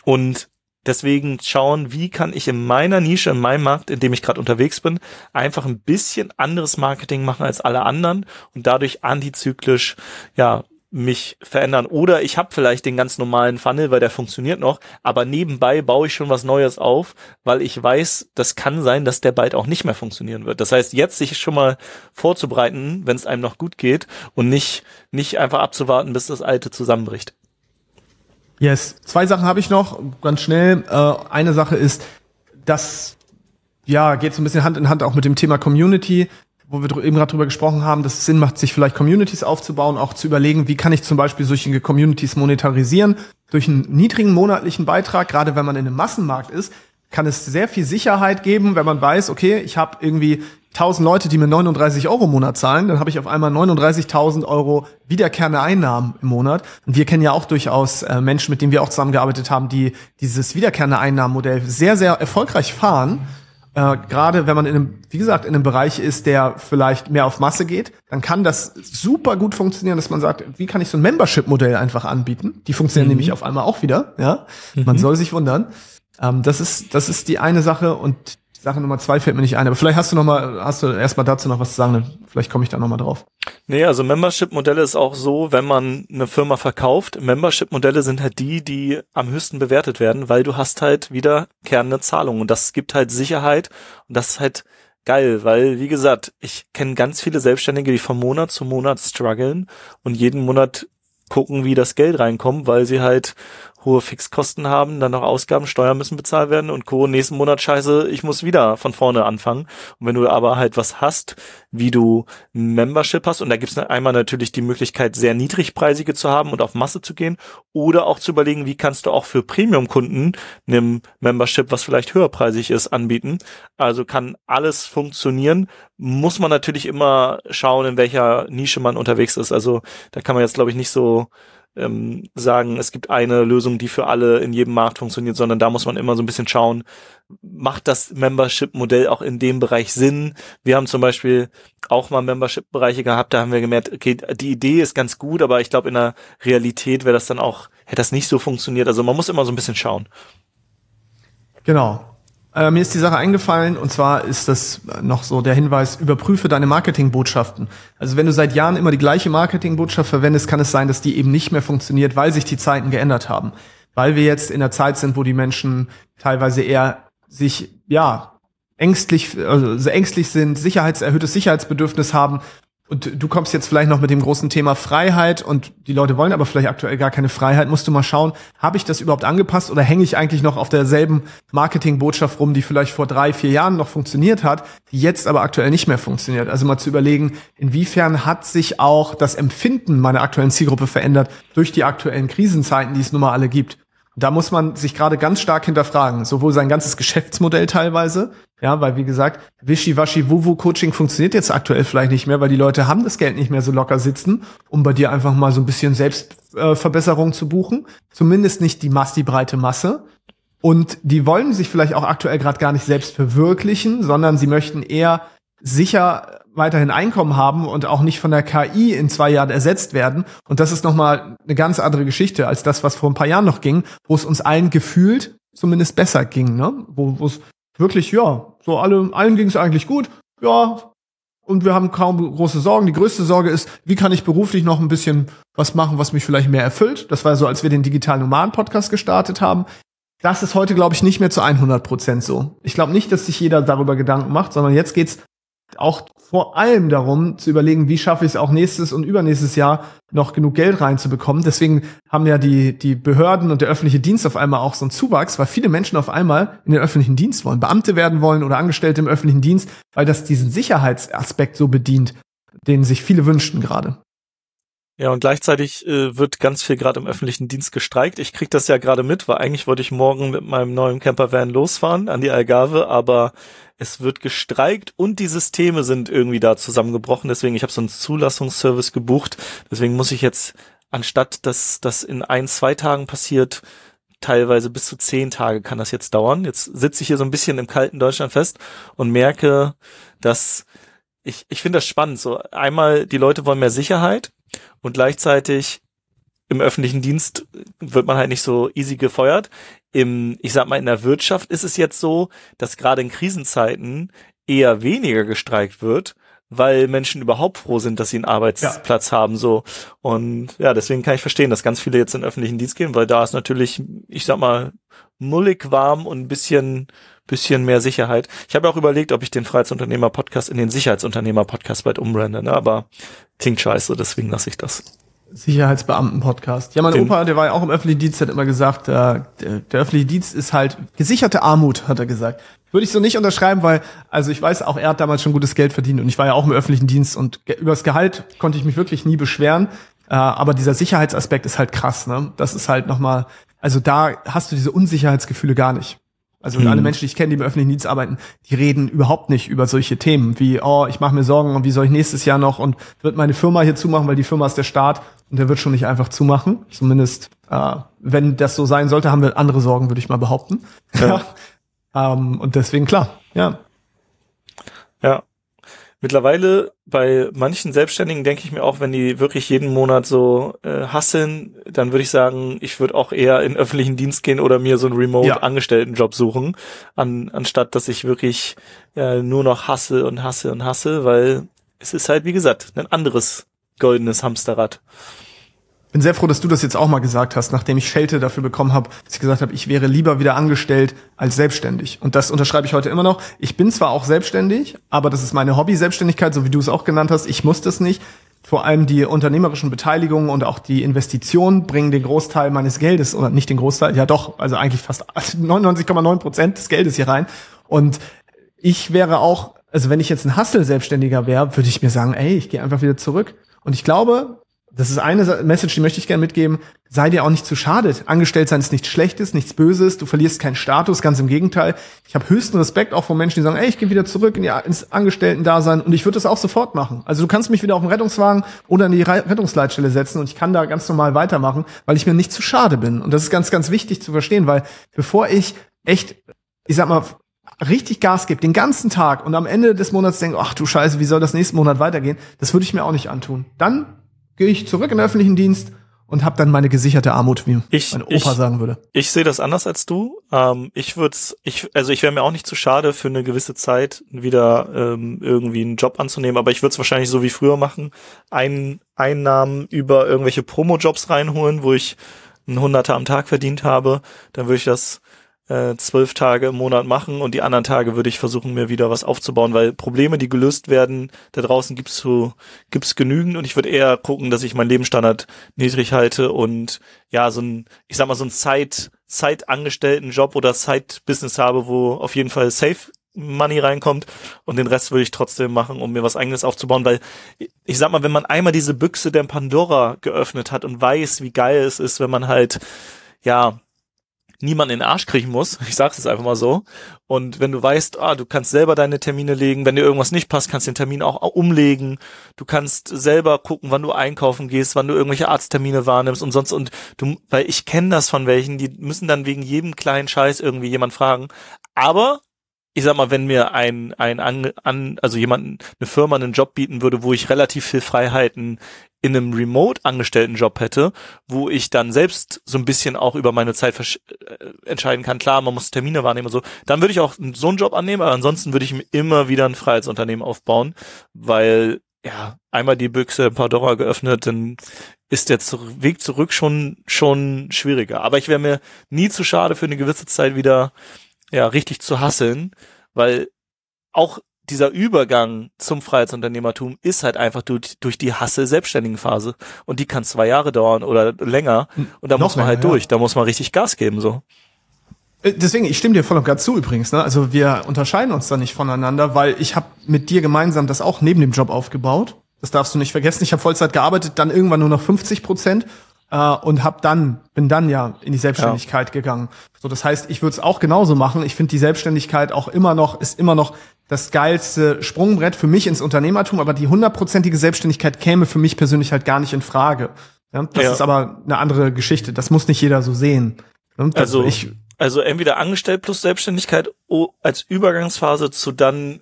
und deswegen schauen, wie kann ich in meiner Nische, in meinem Markt, in dem ich gerade unterwegs bin, einfach ein bisschen anderes Marketing machen als alle anderen und dadurch antizyklisch, ja, mich verändern. Oder ich habe vielleicht den ganz normalen Funnel, weil der funktioniert noch, aber nebenbei baue ich schon was Neues auf, weil ich weiß, das kann sein, dass der bald auch nicht mehr funktionieren wird. Das heißt, jetzt sich schon mal vorzubereiten, wenn es einem noch gut geht und nicht einfach abzuwarten, bis das Alte zusammenbricht. Yes. 2 Sachen habe ich noch, ganz schnell. Eine Sache ist, das ja geht so ein bisschen Hand in Hand auch mit dem Thema Community, wo wir eben gerade drüber gesprochen haben, dass es Sinn macht, sich vielleicht Communities aufzubauen, auch zu überlegen, wie kann ich zum Beispiel solche Communities monetarisieren. Durch einen niedrigen monatlichen Beitrag, gerade wenn man in einem Massenmarkt ist, kann es sehr viel Sicherheit geben, wenn man weiß, okay, ich habe irgendwie 1000 Leute, die mir 39 € im Monat zahlen, dann habe ich auf einmal 39.000 € wiederkehrende Einnahmen im Monat. Und wir kennen ja auch durchaus Menschen, mit denen wir auch zusammengearbeitet haben, die dieses wiederkehrende Einnahmenmodell sehr, sehr erfolgreich fahren. Gerade wenn man in einem, wie gesagt, in einem Bereich ist, der vielleicht mehr auf Masse geht, dann kann das super gut funktionieren, dass man sagt, wie kann ich so ein Membership-Modell einfach anbieten? Die funktionieren nämlich auf einmal auch wieder. Ja, man soll sich wundern. Das ist die eine Sache und Sache Nummer 2 fällt mir nicht ein, aber vielleicht hast du erstmal dazu noch was zu sagen, vielleicht komme ich da nochmal drauf. Nee, also Membership-Modelle ist auch so, wenn man eine Firma verkauft, Membership-Modelle sind halt die am höchsten bewertet werden, weil du hast halt wieder wiederkehrende Zahlungen und das gibt halt Sicherheit und das ist halt geil, weil, wie gesagt, ich kenne ganz viele Selbstständige, die von Monat zu Monat strugglen und jeden Monat gucken, wie das Geld reinkommt, weil sie halt hohe Fixkosten haben, dann noch Ausgaben, Steuern müssen bezahlt werden und Co. Nächsten Monat scheiße, ich muss wieder von vorne anfangen. Und wenn du aber halt was hast, wie du ein Membership hast, und da gibt's einmal natürlich die Möglichkeit, sehr niedrigpreisige zu haben und auf Masse zu gehen oder auch zu überlegen, wie kannst du auch für Premium-Kunden einem Membership, was vielleicht höherpreisig ist, anbieten. Also kann alles funktionieren. Muss man natürlich immer schauen, in welcher Nische man unterwegs ist. Also da kann man jetzt, glaube ich, nicht so sagen, es gibt eine Lösung, die für alle in jedem Markt funktioniert, sondern da muss man immer so ein bisschen schauen, macht das Membership-Modell auch in dem Bereich Sinn? Wir haben zum Beispiel auch mal Membership-Bereiche gehabt, da haben wir gemerkt, okay, die Idee ist ganz gut, aber ich glaube, in der Realität wäre das dann auch, hätte das nicht so funktioniert. Also man muss immer so ein bisschen schauen. Genau. Mir ist die Sache eingefallen, und zwar ist das noch so der Hinweis, überprüfe deine Marketingbotschaften. Also wenn du seit Jahren immer die gleiche Marketingbotschaft verwendest, kann es sein, dass die eben nicht mehr funktioniert, weil sich die Zeiten geändert haben. Weil wir jetzt in der Zeit sind, wo die Menschen teilweise eher sich, ja, ängstlich sind, erhöhtes Sicherheitsbedürfnis haben. Und du kommst jetzt vielleicht noch mit dem großen Thema Freiheit und die Leute wollen aber vielleicht aktuell gar keine Freiheit. Musst du mal schauen, habe ich das überhaupt angepasst oder hänge ich eigentlich noch auf derselben Marketingbotschaft rum, die vielleicht vor 3-4 Jahren noch funktioniert hat, die jetzt aber aktuell nicht mehr funktioniert. Also mal zu überlegen, inwiefern hat sich auch das Empfinden meiner aktuellen Zielgruppe verändert durch die aktuellen Krisenzeiten, die es nun mal alle gibt. Da muss man sich gerade ganz stark hinterfragen, sowohl sein ganzes Geschäftsmodell teilweise, ja, weil wie gesagt, Wischiwaschi, Wuwu-Coaching funktioniert jetzt aktuell vielleicht nicht mehr, weil die Leute haben das Geld nicht mehr so locker sitzen, um bei dir einfach mal so ein bisschen Selbstverbesserung zu buchen, zumindest nicht die breite Masse. Und die wollen sich vielleicht auch aktuell gerade gar nicht selbst verwirklichen, sondern sie möchten eher sicher weiterhin Einkommen haben und auch nicht von der KI in 2 Jahren ersetzt werden. Und das ist nochmal eine ganz andere Geschichte als das, was vor ein paar Jahren noch ging, wo es uns allen gefühlt zumindest besser ging, ne? Wo es wirklich, ja, so allen ging es eigentlich gut, ja, und wir haben kaum große Sorgen. Die größte Sorge ist, wie kann ich beruflich noch ein bisschen was machen, was mich vielleicht mehr erfüllt? Das war so, als wir den Digital-Nomaden-Podcast gestartet haben. Das ist heute, glaube ich, nicht mehr zu 100% so. Ich glaube nicht, dass sich jeder darüber Gedanken macht, sondern jetzt geht's auch vor allem darum, zu überlegen, wie schaffe ich es auch nächstes und übernächstes Jahr noch genug Geld reinzubekommen. Deswegen haben ja die Behörden und der öffentliche Dienst auf einmal auch so einen Zuwachs, weil viele Menschen auf einmal in den öffentlichen Dienst wollen, Beamte werden wollen oder Angestellte im öffentlichen Dienst, weil das diesen Sicherheitsaspekt so bedient, den sich viele wünschten gerade. Ja, und gleichzeitig wird ganz viel gerade im öffentlichen Dienst gestreikt. Ich kriege das ja gerade mit, weil eigentlich wollte ich morgen mit meinem neuen Campervan losfahren an die Algarve, aber es wird gestreikt und die Systeme sind irgendwie da zusammengebrochen. Deswegen, ich habe so einen Zulassungsservice gebucht. Deswegen muss ich jetzt, anstatt dass das in 1-2 Tagen passiert, teilweise bis zu 10 Tage kann das jetzt dauern. Jetzt sitze ich hier so ein bisschen im kalten Deutschland fest und merke, dass ich finde das spannend. So einmal, die Leute wollen mehr Sicherheit. Und gleichzeitig im öffentlichen Dienst wird man halt nicht so easy gefeuert. In der Wirtschaft ist es jetzt so, dass gerade in Krisenzeiten eher weniger gestreikt wird, weil Menschen überhaupt froh sind, dass sie einen Arbeitsplatz haben, so. Und ja, deswegen kann ich verstehen, dass ganz viele jetzt in den öffentlichen Dienst gehen, weil da ist natürlich, mullig warm und ein bisschen mehr Sicherheit. Ich habe auch überlegt, ob ich den Freiheitsunternehmer-Podcast in den Sicherheitsunternehmer-Podcast bald umbrande, ne? Aber klingt scheiße, deswegen lasse ich das. Sicherheitsbeamten-Podcast. Ja, mein Opa, der war ja auch im öffentlichen Dienst, hat immer gesagt, der öffentliche Dienst ist halt gesicherte Armut, hat er gesagt. Würde ich so nicht unterschreiben, weil, also ich weiß auch, er hat damals schon gutes Geld verdient und ich war ja auch im öffentlichen Dienst und über das Gehalt konnte ich mich wirklich nie beschweren. Aber dieser Sicherheitsaspekt ist halt krass, ne? Das ist halt nochmal, also da hast du diese Unsicherheitsgefühle gar nicht. Also alle Menschen, die ich kenne, die im öffentlichen Dienst arbeiten, die reden überhaupt nicht über solche Themen wie, oh, ich mache mir Sorgen und wie soll ich nächstes Jahr noch und wird meine Firma hier zumachen, weil die Firma ist der Staat und der wird schon nicht einfach zumachen. Zumindest, wenn das so sein sollte, haben wir andere Sorgen, würde ich mal behaupten. Ja. Und deswegen, klar, ja. Ja. Mittlerweile bei manchen Selbstständigen denke ich mir auch, wenn die wirklich jeden Monat so hustlen, dann würde ich sagen, ich würde auch eher in den öffentlichen Dienst gehen oder mir so einen Remote-Angestelltenjob suchen, anstatt dass ich wirklich nur noch hustle, weil es ist halt, wie gesagt, ein anderes goldenes Hamsterrad. Bin sehr froh, dass du das jetzt auch mal gesagt hast, nachdem ich Schelte dafür bekommen habe, dass ich gesagt habe, ich wäre lieber wieder angestellt als selbstständig. Und das unterschreibe ich heute immer noch. Ich bin zwar auch selbstständig, aber das ist meine Hobby-Selbstständigkeit, so wie du es auch genannt hast. Ich muss das nicht. Vor allem die unternehmerischen Beteiligungen und auch die Investitionen bringen den Großteil meines Geldes, oder nicht den Großteil, ja doch, also eigentlich fast 99,9% des Geldes hier rein. Und ich wäre auch, also wenn ich jetzt ein Hustle-Selbstständiger wäre, würde ich mir sagen, ey, ich gehe einfach wieder zurück. Und ich glaube, das ist eine Message, die möchte ich gerne mitgeben. Sei dir auch nicht zu schade. Angestellt sein ist nichts Schlechtes, nichts Böses. Du verlierst keinen Status, ganz im Gegenteil. Ich habe höchsten Respekt auch von Menschen, die sagen, ey, ich gehe wieder zurück ins Angestellten-Dasein und ich würde das auch sofort machen. Also du kannst mich wieder auf den Rettungswagen oder in die Rettungsleitstelle setzen und ich kann da ganz normal weitermachen, weil ich mir nicht zu schade bin. Und das ist ganz, ganz wichtig zu verstehen, weil bevor ich echt, richtig Gas gebe, den ganzen Tag und am Ende des Monats denke, ach du Scheiße, wie soll das nächsten Monat weitergehen? Das würde ich mir auch nicht antun. Dann gehe ich zurück in den öffentlichen Dienst und habe dann meine gesicherte Armut, wie mein Opa sagen würde. Ich sehe das anders als du. Ich wäre mir auch nicht zu schade, für eine gewisse Zeit wieder irgendwie einen Job anzunehmen, aber ich würde es wahrscheinlich so wie früher machen, Einnahmen über irgendwelche Promo-Jobs reinholen, wo ich einen Hunderter am Tag verdient habe, dann würde ich das 12 Tage im Monat machen und die anderen Tage würde ich versuchen, mir wieder was aufzubauen, weil Probleme, die gelöst werden, da draußen gibt's genügend und ich würde eher gucken, dass ich meinen Lebensstandard niedrig halte und ja, so ein Zeitangestelltenjob oder Side-Business habe, wo auf jeden Fall safe Money reinkommt und den Rest würde ich trotzdem machen, um mir was Eigenes aufzubauen, weil wenn man einmal diese Büchse der Pandora geöffnet hat und weiß, wie geil es ist, wenn man halt, ja, niemand in den Arsch kriechen muss, ich sag's jetzt einfach mal so, und wenn du weißt, du kannst selber deine Termine legen, wenn dir irgendwas nicht passt, kannst du den Termin auch umlegen, du kannst selber gucken, wann du einkaufen gehst, wann du irgendwelche Arzttermine wahrnimmst und sonst, weil ich kenne das von welchen, die müssen dann wegen jedem kleinen Scheiß irgendwie jemand fragen, aber wenn mir eine Firma einen Job bieten würde, wo ich relativ viel Freiheiten in einem Remote-Angestellten-Job hätte, wo ich dann selbst so ein bisschen auch über meine Zeit entscheiden kann, klar, man muss Termine wahrnehmen und so, dann würde ich auch so einen Job annehmen, aber ansonsten würde ich mir immer wieder ein Freiheitsunternehmen aufbauen, weil, ja, einmal die Büchse Pandora geöffnet, dann ist der Weg zurück schon schwieriger. Aber ich wäre mir nie zu schade, für eine gewisse Zeit wieder richtig zu hustlen, weil auch dieser Übergang zum Freiheitsunternehmertum ist halt einfach durch die Hustle-Selbstständigen-Phase. Und die kann 2 Jahre dauern oder länger. Und da muss man halt durch. Da muss man richtig Gas geben, so. Deswegen, ich stimme dir voll und ganz zu übrigens, ne? Also wir unterscheiden uns da nicht voneinander, weil ich habe mit dir gemeinsam das auch neben dem Job aufgebaut. Das darfst du nicht vergessen. Ich habe Vollzeit gearbeitet, dann irgendwann nur noch 50%. Und bin dann ja in die Selbstständigkeit gegangen. So, das heißt, ich würde es auch genauso machen. Ich finde die Selbstständigkeit auch immer noch das geilste Sprungbrett für mich ins Unternehmertum, aber die 100%ige Selbstständigkeit käme für mich persönlich halt gar nicht in Frage. Ja, das ist aber eine andere Geschichte. Das muss nicht jeder so sehen. Also entweder angestellt plus Selbstständigkeit als Übergangsphase zu dann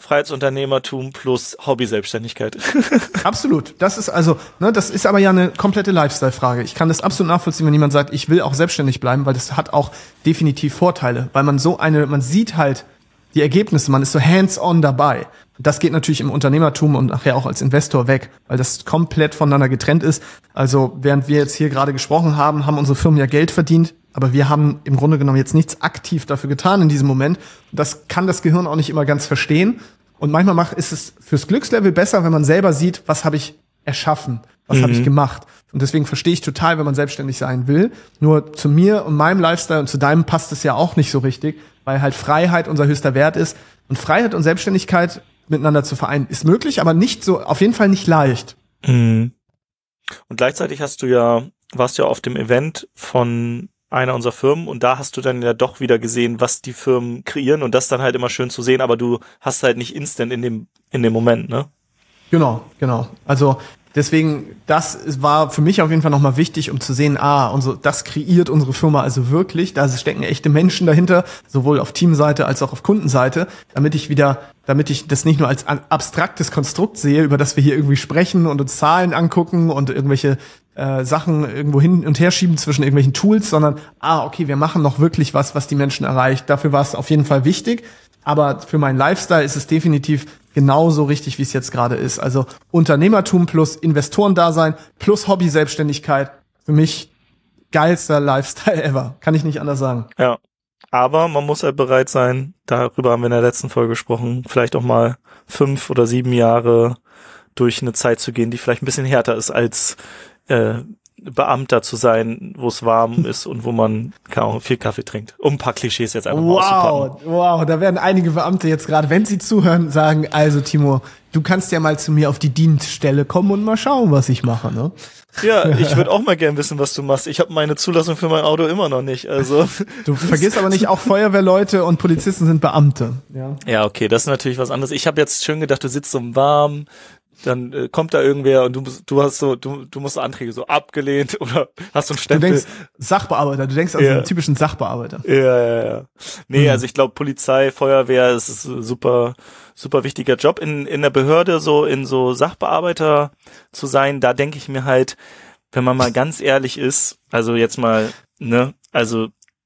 Freiheitsunternehmertum plus Hobby-Selbstständigkeit. Absolut. Das ist aber ja eine komplette Lifestyle-Frage. Ich kann das absolut nachvollziehen, wenn jemand sagt, ich will auch selbstständig bleiben, weil das hat auch definitiv Vorteile, weil man sieht halt die Ergebnisse, man ist so hands-on dabei. Das geht natürlich im Unternehmertum und nachher auch als Investor weg, weil das komplett voneinander getrennt ist. Also während wir jetzt hier gerade gesprochen haben, haben unsere Firmen ja Geld verdient, aber wir haben im Grunde genommen jetzt nichts aktiv dafür getan in diesem Moment. Das kann das Gehirn auch nicht immer ganz verstehen. Und manchmal ist es fürs Glückslevel besser, wenn man selber sieht, was habe ich erschaffen, was habe ich gemacht. Und deswegen verstehe ich total, wenn man selbstständig sein will. Nur zu mir und meinem Lifestyle und zu deinem passt es ja auch nicht so richtig, weil halt Freiheit unser höchster Wert ist. Und Freiheit und Selbstständigkeit miteinander zu vereinen ist möglich, aber nicht so, auf jeden Fall nicht leicht. Mhm. Und gleichzeitig warst du auf dem Event von einer unserer Firmen und da hast du dann ja doch wieder gesehen, was die Firmen kreieren und das dann halt immer schön zu sehen, aber du hast halt nicht instant in dem Moment, ne? Genau. Also deswegen, das war für mich auf jeden Fall nochmal wichtig, um zu sehen, das kreiert unsere Firma also wirklich, da stecken echte Menschen dahinter, sowohl auf Teamseite als auch auf Kundenseite, damit ich das nicht nur als abstraktes Konstrukt sehe, über das wir hier irgendwie sprechen und uns Zahlen angucken und irgendwelche Sachen irgendwo hin und her schieben zwischen irgendwelchen Tools, sondern, wir machen noch wirklich was die Menschen erreicht. Dafür war es auf jeden Fall wichtig. Aber für meinen Lifestyle ist es definitiv genauso richtig, wie es jetzt gerade ist. Also Unternehmertum plus Investorendasein plus Hobby-Selbstständigkeit. Für mich geilster Lifestyle ever. Kann ich nicht anders sagen. Ja, aber man muss halt bereit sein, darüber haben wir in der letzten Folge gesprochen, vielleicht auch mal 5 oder 7 Jahre durch eine Zeit zu gehen, die vielleicht ein bisschen härter ist als Beamter zu sein, wo es warm ist und wo man viel Kaffee trinkt. Um ein paar Klischees jetzt einfach mal auszupacken. Wow, da werden einige Beamte jetzt gerade, wenn sie zuhören, sagen, also Timo, du kannst ja mal zu mir auf die Dienststelle kommen und mal schauen, was ich mache, ne? Ja, ich würde auch mal gern wissen, was du machst. Ich habe meine Zulassung für mein Auto immer noch nicht, also. Du vergisst aber nicht, auch Feuerwehrleute und Polizisten sind Beamte. Ja, okay, das ist natürlich was anderes. Ich habe jetzt schön gedacht, du sitzt so im Warmen, dann kommt da irgendwer und du musst Anträge so abgelehnt oder hast so einen Stempel. Du denkst an so einen typischen Sachbearbeiter. Ja. Also ich glaube Polizei, Feuerwehr, das ist ein super, super wichtiger Job. In der Behörde in Sachbearbeiter zu sein, da denke ich mir halt, wenn man mal ganz ehrlich ist,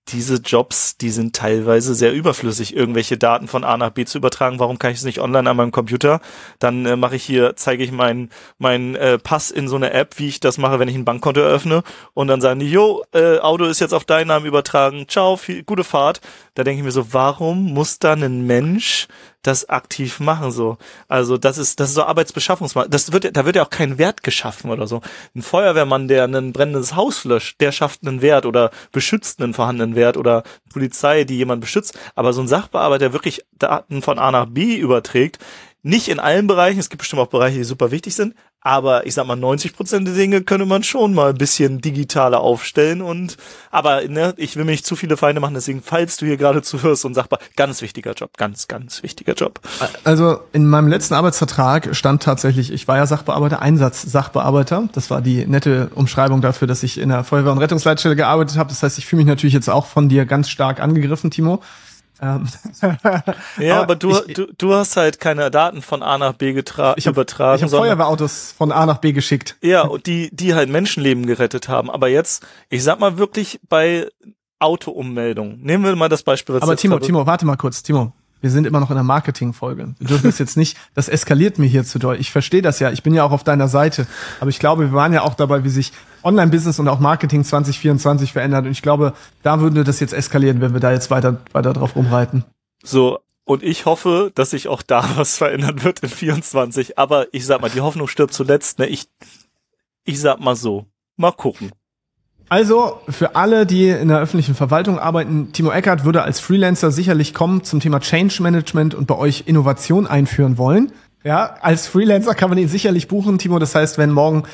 diese Jobs, die sind teilweise sehr überflüssig, irgendwelche Daten von A nach B zu übertragen. Warum kann ich es nicht online an meinem Computer? Dann zeige ich meinen Pass in so eine App, wie ich das mache, wenn ich ein Bankkonto eröffne. Und dann sagen die, Auto ist jetzt auf deinen Namen übertragen. Ciao, gute Fahrt. Da denke ich mir so, warum muss da ein Mensch das aktiv machen so? Also das ist so Arbeitsbeschaffungsmaß. Da wird ja auch kein Wert geschaffen oder so. Ein Feuerwehrmann, der ein brennendes Haus löscht, der schafft einen Wert oder beschützt einen vorhandenen Wert oder Polizei, die jemand beschützt. Aber so ein Sachbearbeiter, der wirklich Daten von A nach B überträgt, nicht in allen Bereichen, es gibt bestimmt auch Bereiche, die super wichtig sind, aber ich sag mal, 90% der Dinge könnte man schon mal ein bisschen digitaler aufstellen ich will mir nicht zu viele Feinde machen, deswegen, falls du hier gerade zuhörst und sagbar, ganz wichtiger Job, ganz, ganz wichtiger Job. Also, in meinem letzten Arbeitsvertrag stand tatsächlich, ich war ja Sachbearbeiter, Einsatzsachbearbeiter, das war die nette Umschreibung dafür, dass ich in der Feuerwehr- und Rettungsleitstelle gearbeitet habe, das heißt, ich fühle mich natürlich jetzt auch von dir ganz stark angegriffen, Timo. Ja, aber du hast halt keine Daten von A nach B übertragen. Ich habe Feuerwehrautos von A nach B geschickt. Ja, und die halt Menschenleben gerettet haben. Aber jetzt, ich sag mal wirklich bei Autoummeldung. Nehmen wir mal das Beispiel. Aber Timo, warte mal kurz. Timo, wir sind immer noch in der Marketingfolge. Wir dürfen das jetzt nicht, das eskaliert mir hier zu doll. Ich verstehe das ja, ich bin ja auch auf deiner Seite. Aber ich glaube, wir waren ja auch dabei, wie sich Online-Business und auch Marketing 2024 verändert. Und ich glaube, da würde das jetzt eskalieren, wenn wir da jetzt weiter drauf rumreiten. So, und ich hoffe, dass sich auch da was verändern wird in 24. Aber ich sag mal, die Hoffnung stirbt zuletzt. Ne? Ich sag mal so, mal gucken. Also, für alle, die in der öffentlichen Verwaltung arbeiten, Timo Eckhardt würde als Freelancer sicherlich kommen zum Thema Change Management und bei euch Innovation einführen wollen. Ja, als Freelancer kann man ihn sicherlich buchen, Timo. Das heißt, wenn morgen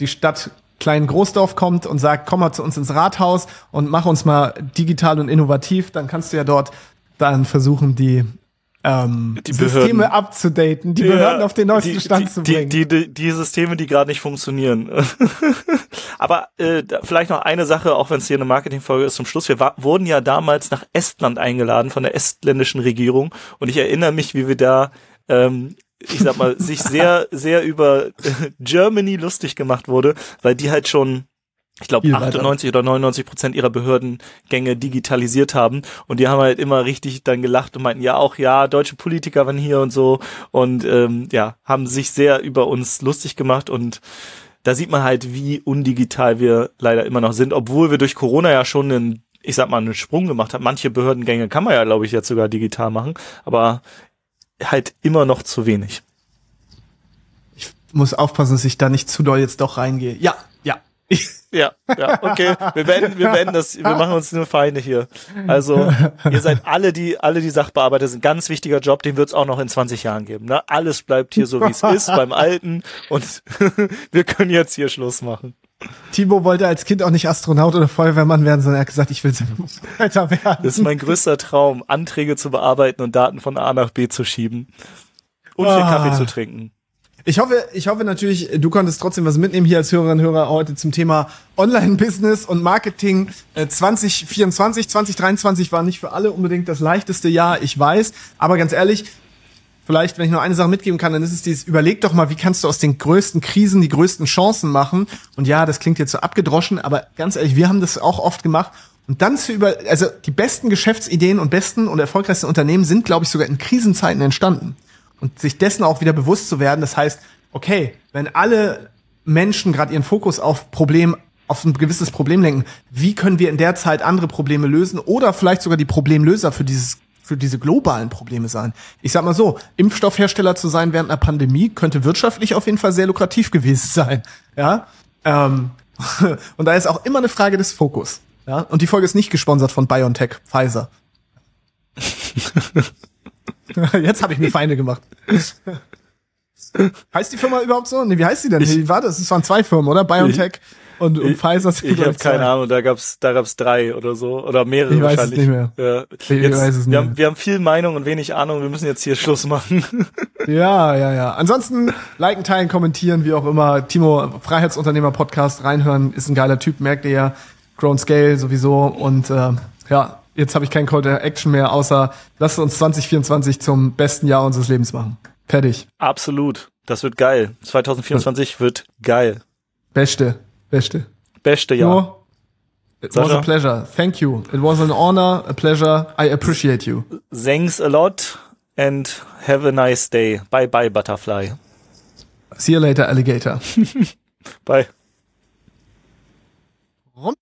die Stadt Klein-Großdorf kommt und sagt, komm mal zu uns ins Rathaus und mach uns mal digital und innovativ, dann kannst du ja dort dann versuchen, die Systeme abzudaten, die Behörden auf den neuesten Stand zu bringen. Die Systeme, die gerade nicht funktionieren. Aber vielleicht noch eine Sache, auch wenn es hier eine Marketingfolge ist zum Schluss. Wir wurden ja damals nach Estland eingeladen von der estländischen Regierung und ich erinnere mich, wie wir da ich sag mal, sich sehr, sehr über Germany lustig gemacht wurde, weil die halt schon, ich glaube, 98% oder 99% ihrer Behördengänge digitalisiert haben. Und die haben halt immer richtig dann gelacht und meinten, ja, auch ja, deutsche Politiker waren hier und so. Und ja, haben sich sehr über uns lustig gemacht. Und da sieht man halt, wie undigital wir leider immer noch sind, obwohl wir durch Corona ja schon einen, ich sag mal, einen Sprung gemacht haben. Manche Behördengänge kann man ja, glaube ich, jetzt sogar digital machen, aber halt immer noch zu wenig. Ich muss aufpassen, dass ich da nicht zu doll jetzt doch reingehe. Ja, okay. Wir beenden das, wir machen uns nur Feinde hier. Also, ihr seid alle die Sachbearbeiter sind, ganz wichtiger Job, den wird's auch noch in 20 Jahren geben, ne? Alles bleibt hier so, wie es ist, beim Alten, und wir können jetzt hier Schluss machen. Timo wollte als Kind auch nicht Astronaut oder Feuerwehrmann werden, sondern er hat gesagt, ich will Sachbearbeiter werden. Das ist mein größter Traum, Anträge zu bearbeiten und Daten von A nach B zu schieben. Und viel Kaffee zu trinken. Ich hoffe natürlich, du konntest trotzdem was mitnehmen hier als Hörerinnen und Hörer heute zum Thema Online-Business und Marketing. 2024, 2023 war nicht für alle unbedingt das leichteste Jahr, ich weiß. Aber ganz ehrlich, vielleicht, wenn ich nur eine Sache mitgeben kann, dann ist es dieses, überleg doch mal, wie kannst du aus den größten Krisen die größten Chancen machen? Und ja, das klingt jetzt so abgedroschen, aber ganz ehrlich, wir haben das auch oft gemacht. Und dann also die besten Geschäftsideen und besten und erfolgreichsten Unternehmen sind, glaube ich, sogar in Krisenzeiten entstanden. Und sich dessen auch wieder bewusst zu werden, das heißt, okay, wenn alle Menschen gerade ihren Fokus auf ein gewisses Problem lenken, wie können wir in der Zeit andere Probleme lösen oder vielleicht sogar die Problemlöser für diese globalen Probleme sein? Ich sag mal so, Impfstoffhersteller zu sein während einer Pandemie könnte wirtschaftlich auf jeden Fall sehr lukrativ gewesen sein. Ja? Und da ist auch immer eine Frage des Fokus. Ja? Und die Folge ist nicht gesponsert von BioNTech, Pfizer. Jetzt habe ich mir Feinde gemacht. Heißt die Firma überhaupt so? Nee, wie heißt die denn? Es waren zwei Firmen, oder? BioNTech und Pfizer. Ich habe keine Ahnung, da gab's drei oder so. Oder mehrere wahrscheinlich. Ich weiß es nicht mehr. Ja. Wir haben viel Meinung und wenig Ahnung. Wir müssen jetzt hier Schluss machen. Ja. Ansonsten liken, teilen, kommentieren, wie auch immer. Timo, Freiheitsunternehmer-Podcast, reinhören. Ist ein geiler Typ, merkt ihr ja. Grow and Scale sowieso. Und ja. Jetzt habe ich keinen Call to Action mehr, außer lasst uns 2024 zum besten Jahr unseres Lebens machen. Fertig. Absolut. Das wird geil. 2024 wird geil. Beste Jahr. It was a pleasure. Thank you. It was an honor, a pleasure. I appreciate you. Thanks a lot and have a nice day. Bye bye, Butterfly. See you later, Alligator. Bye.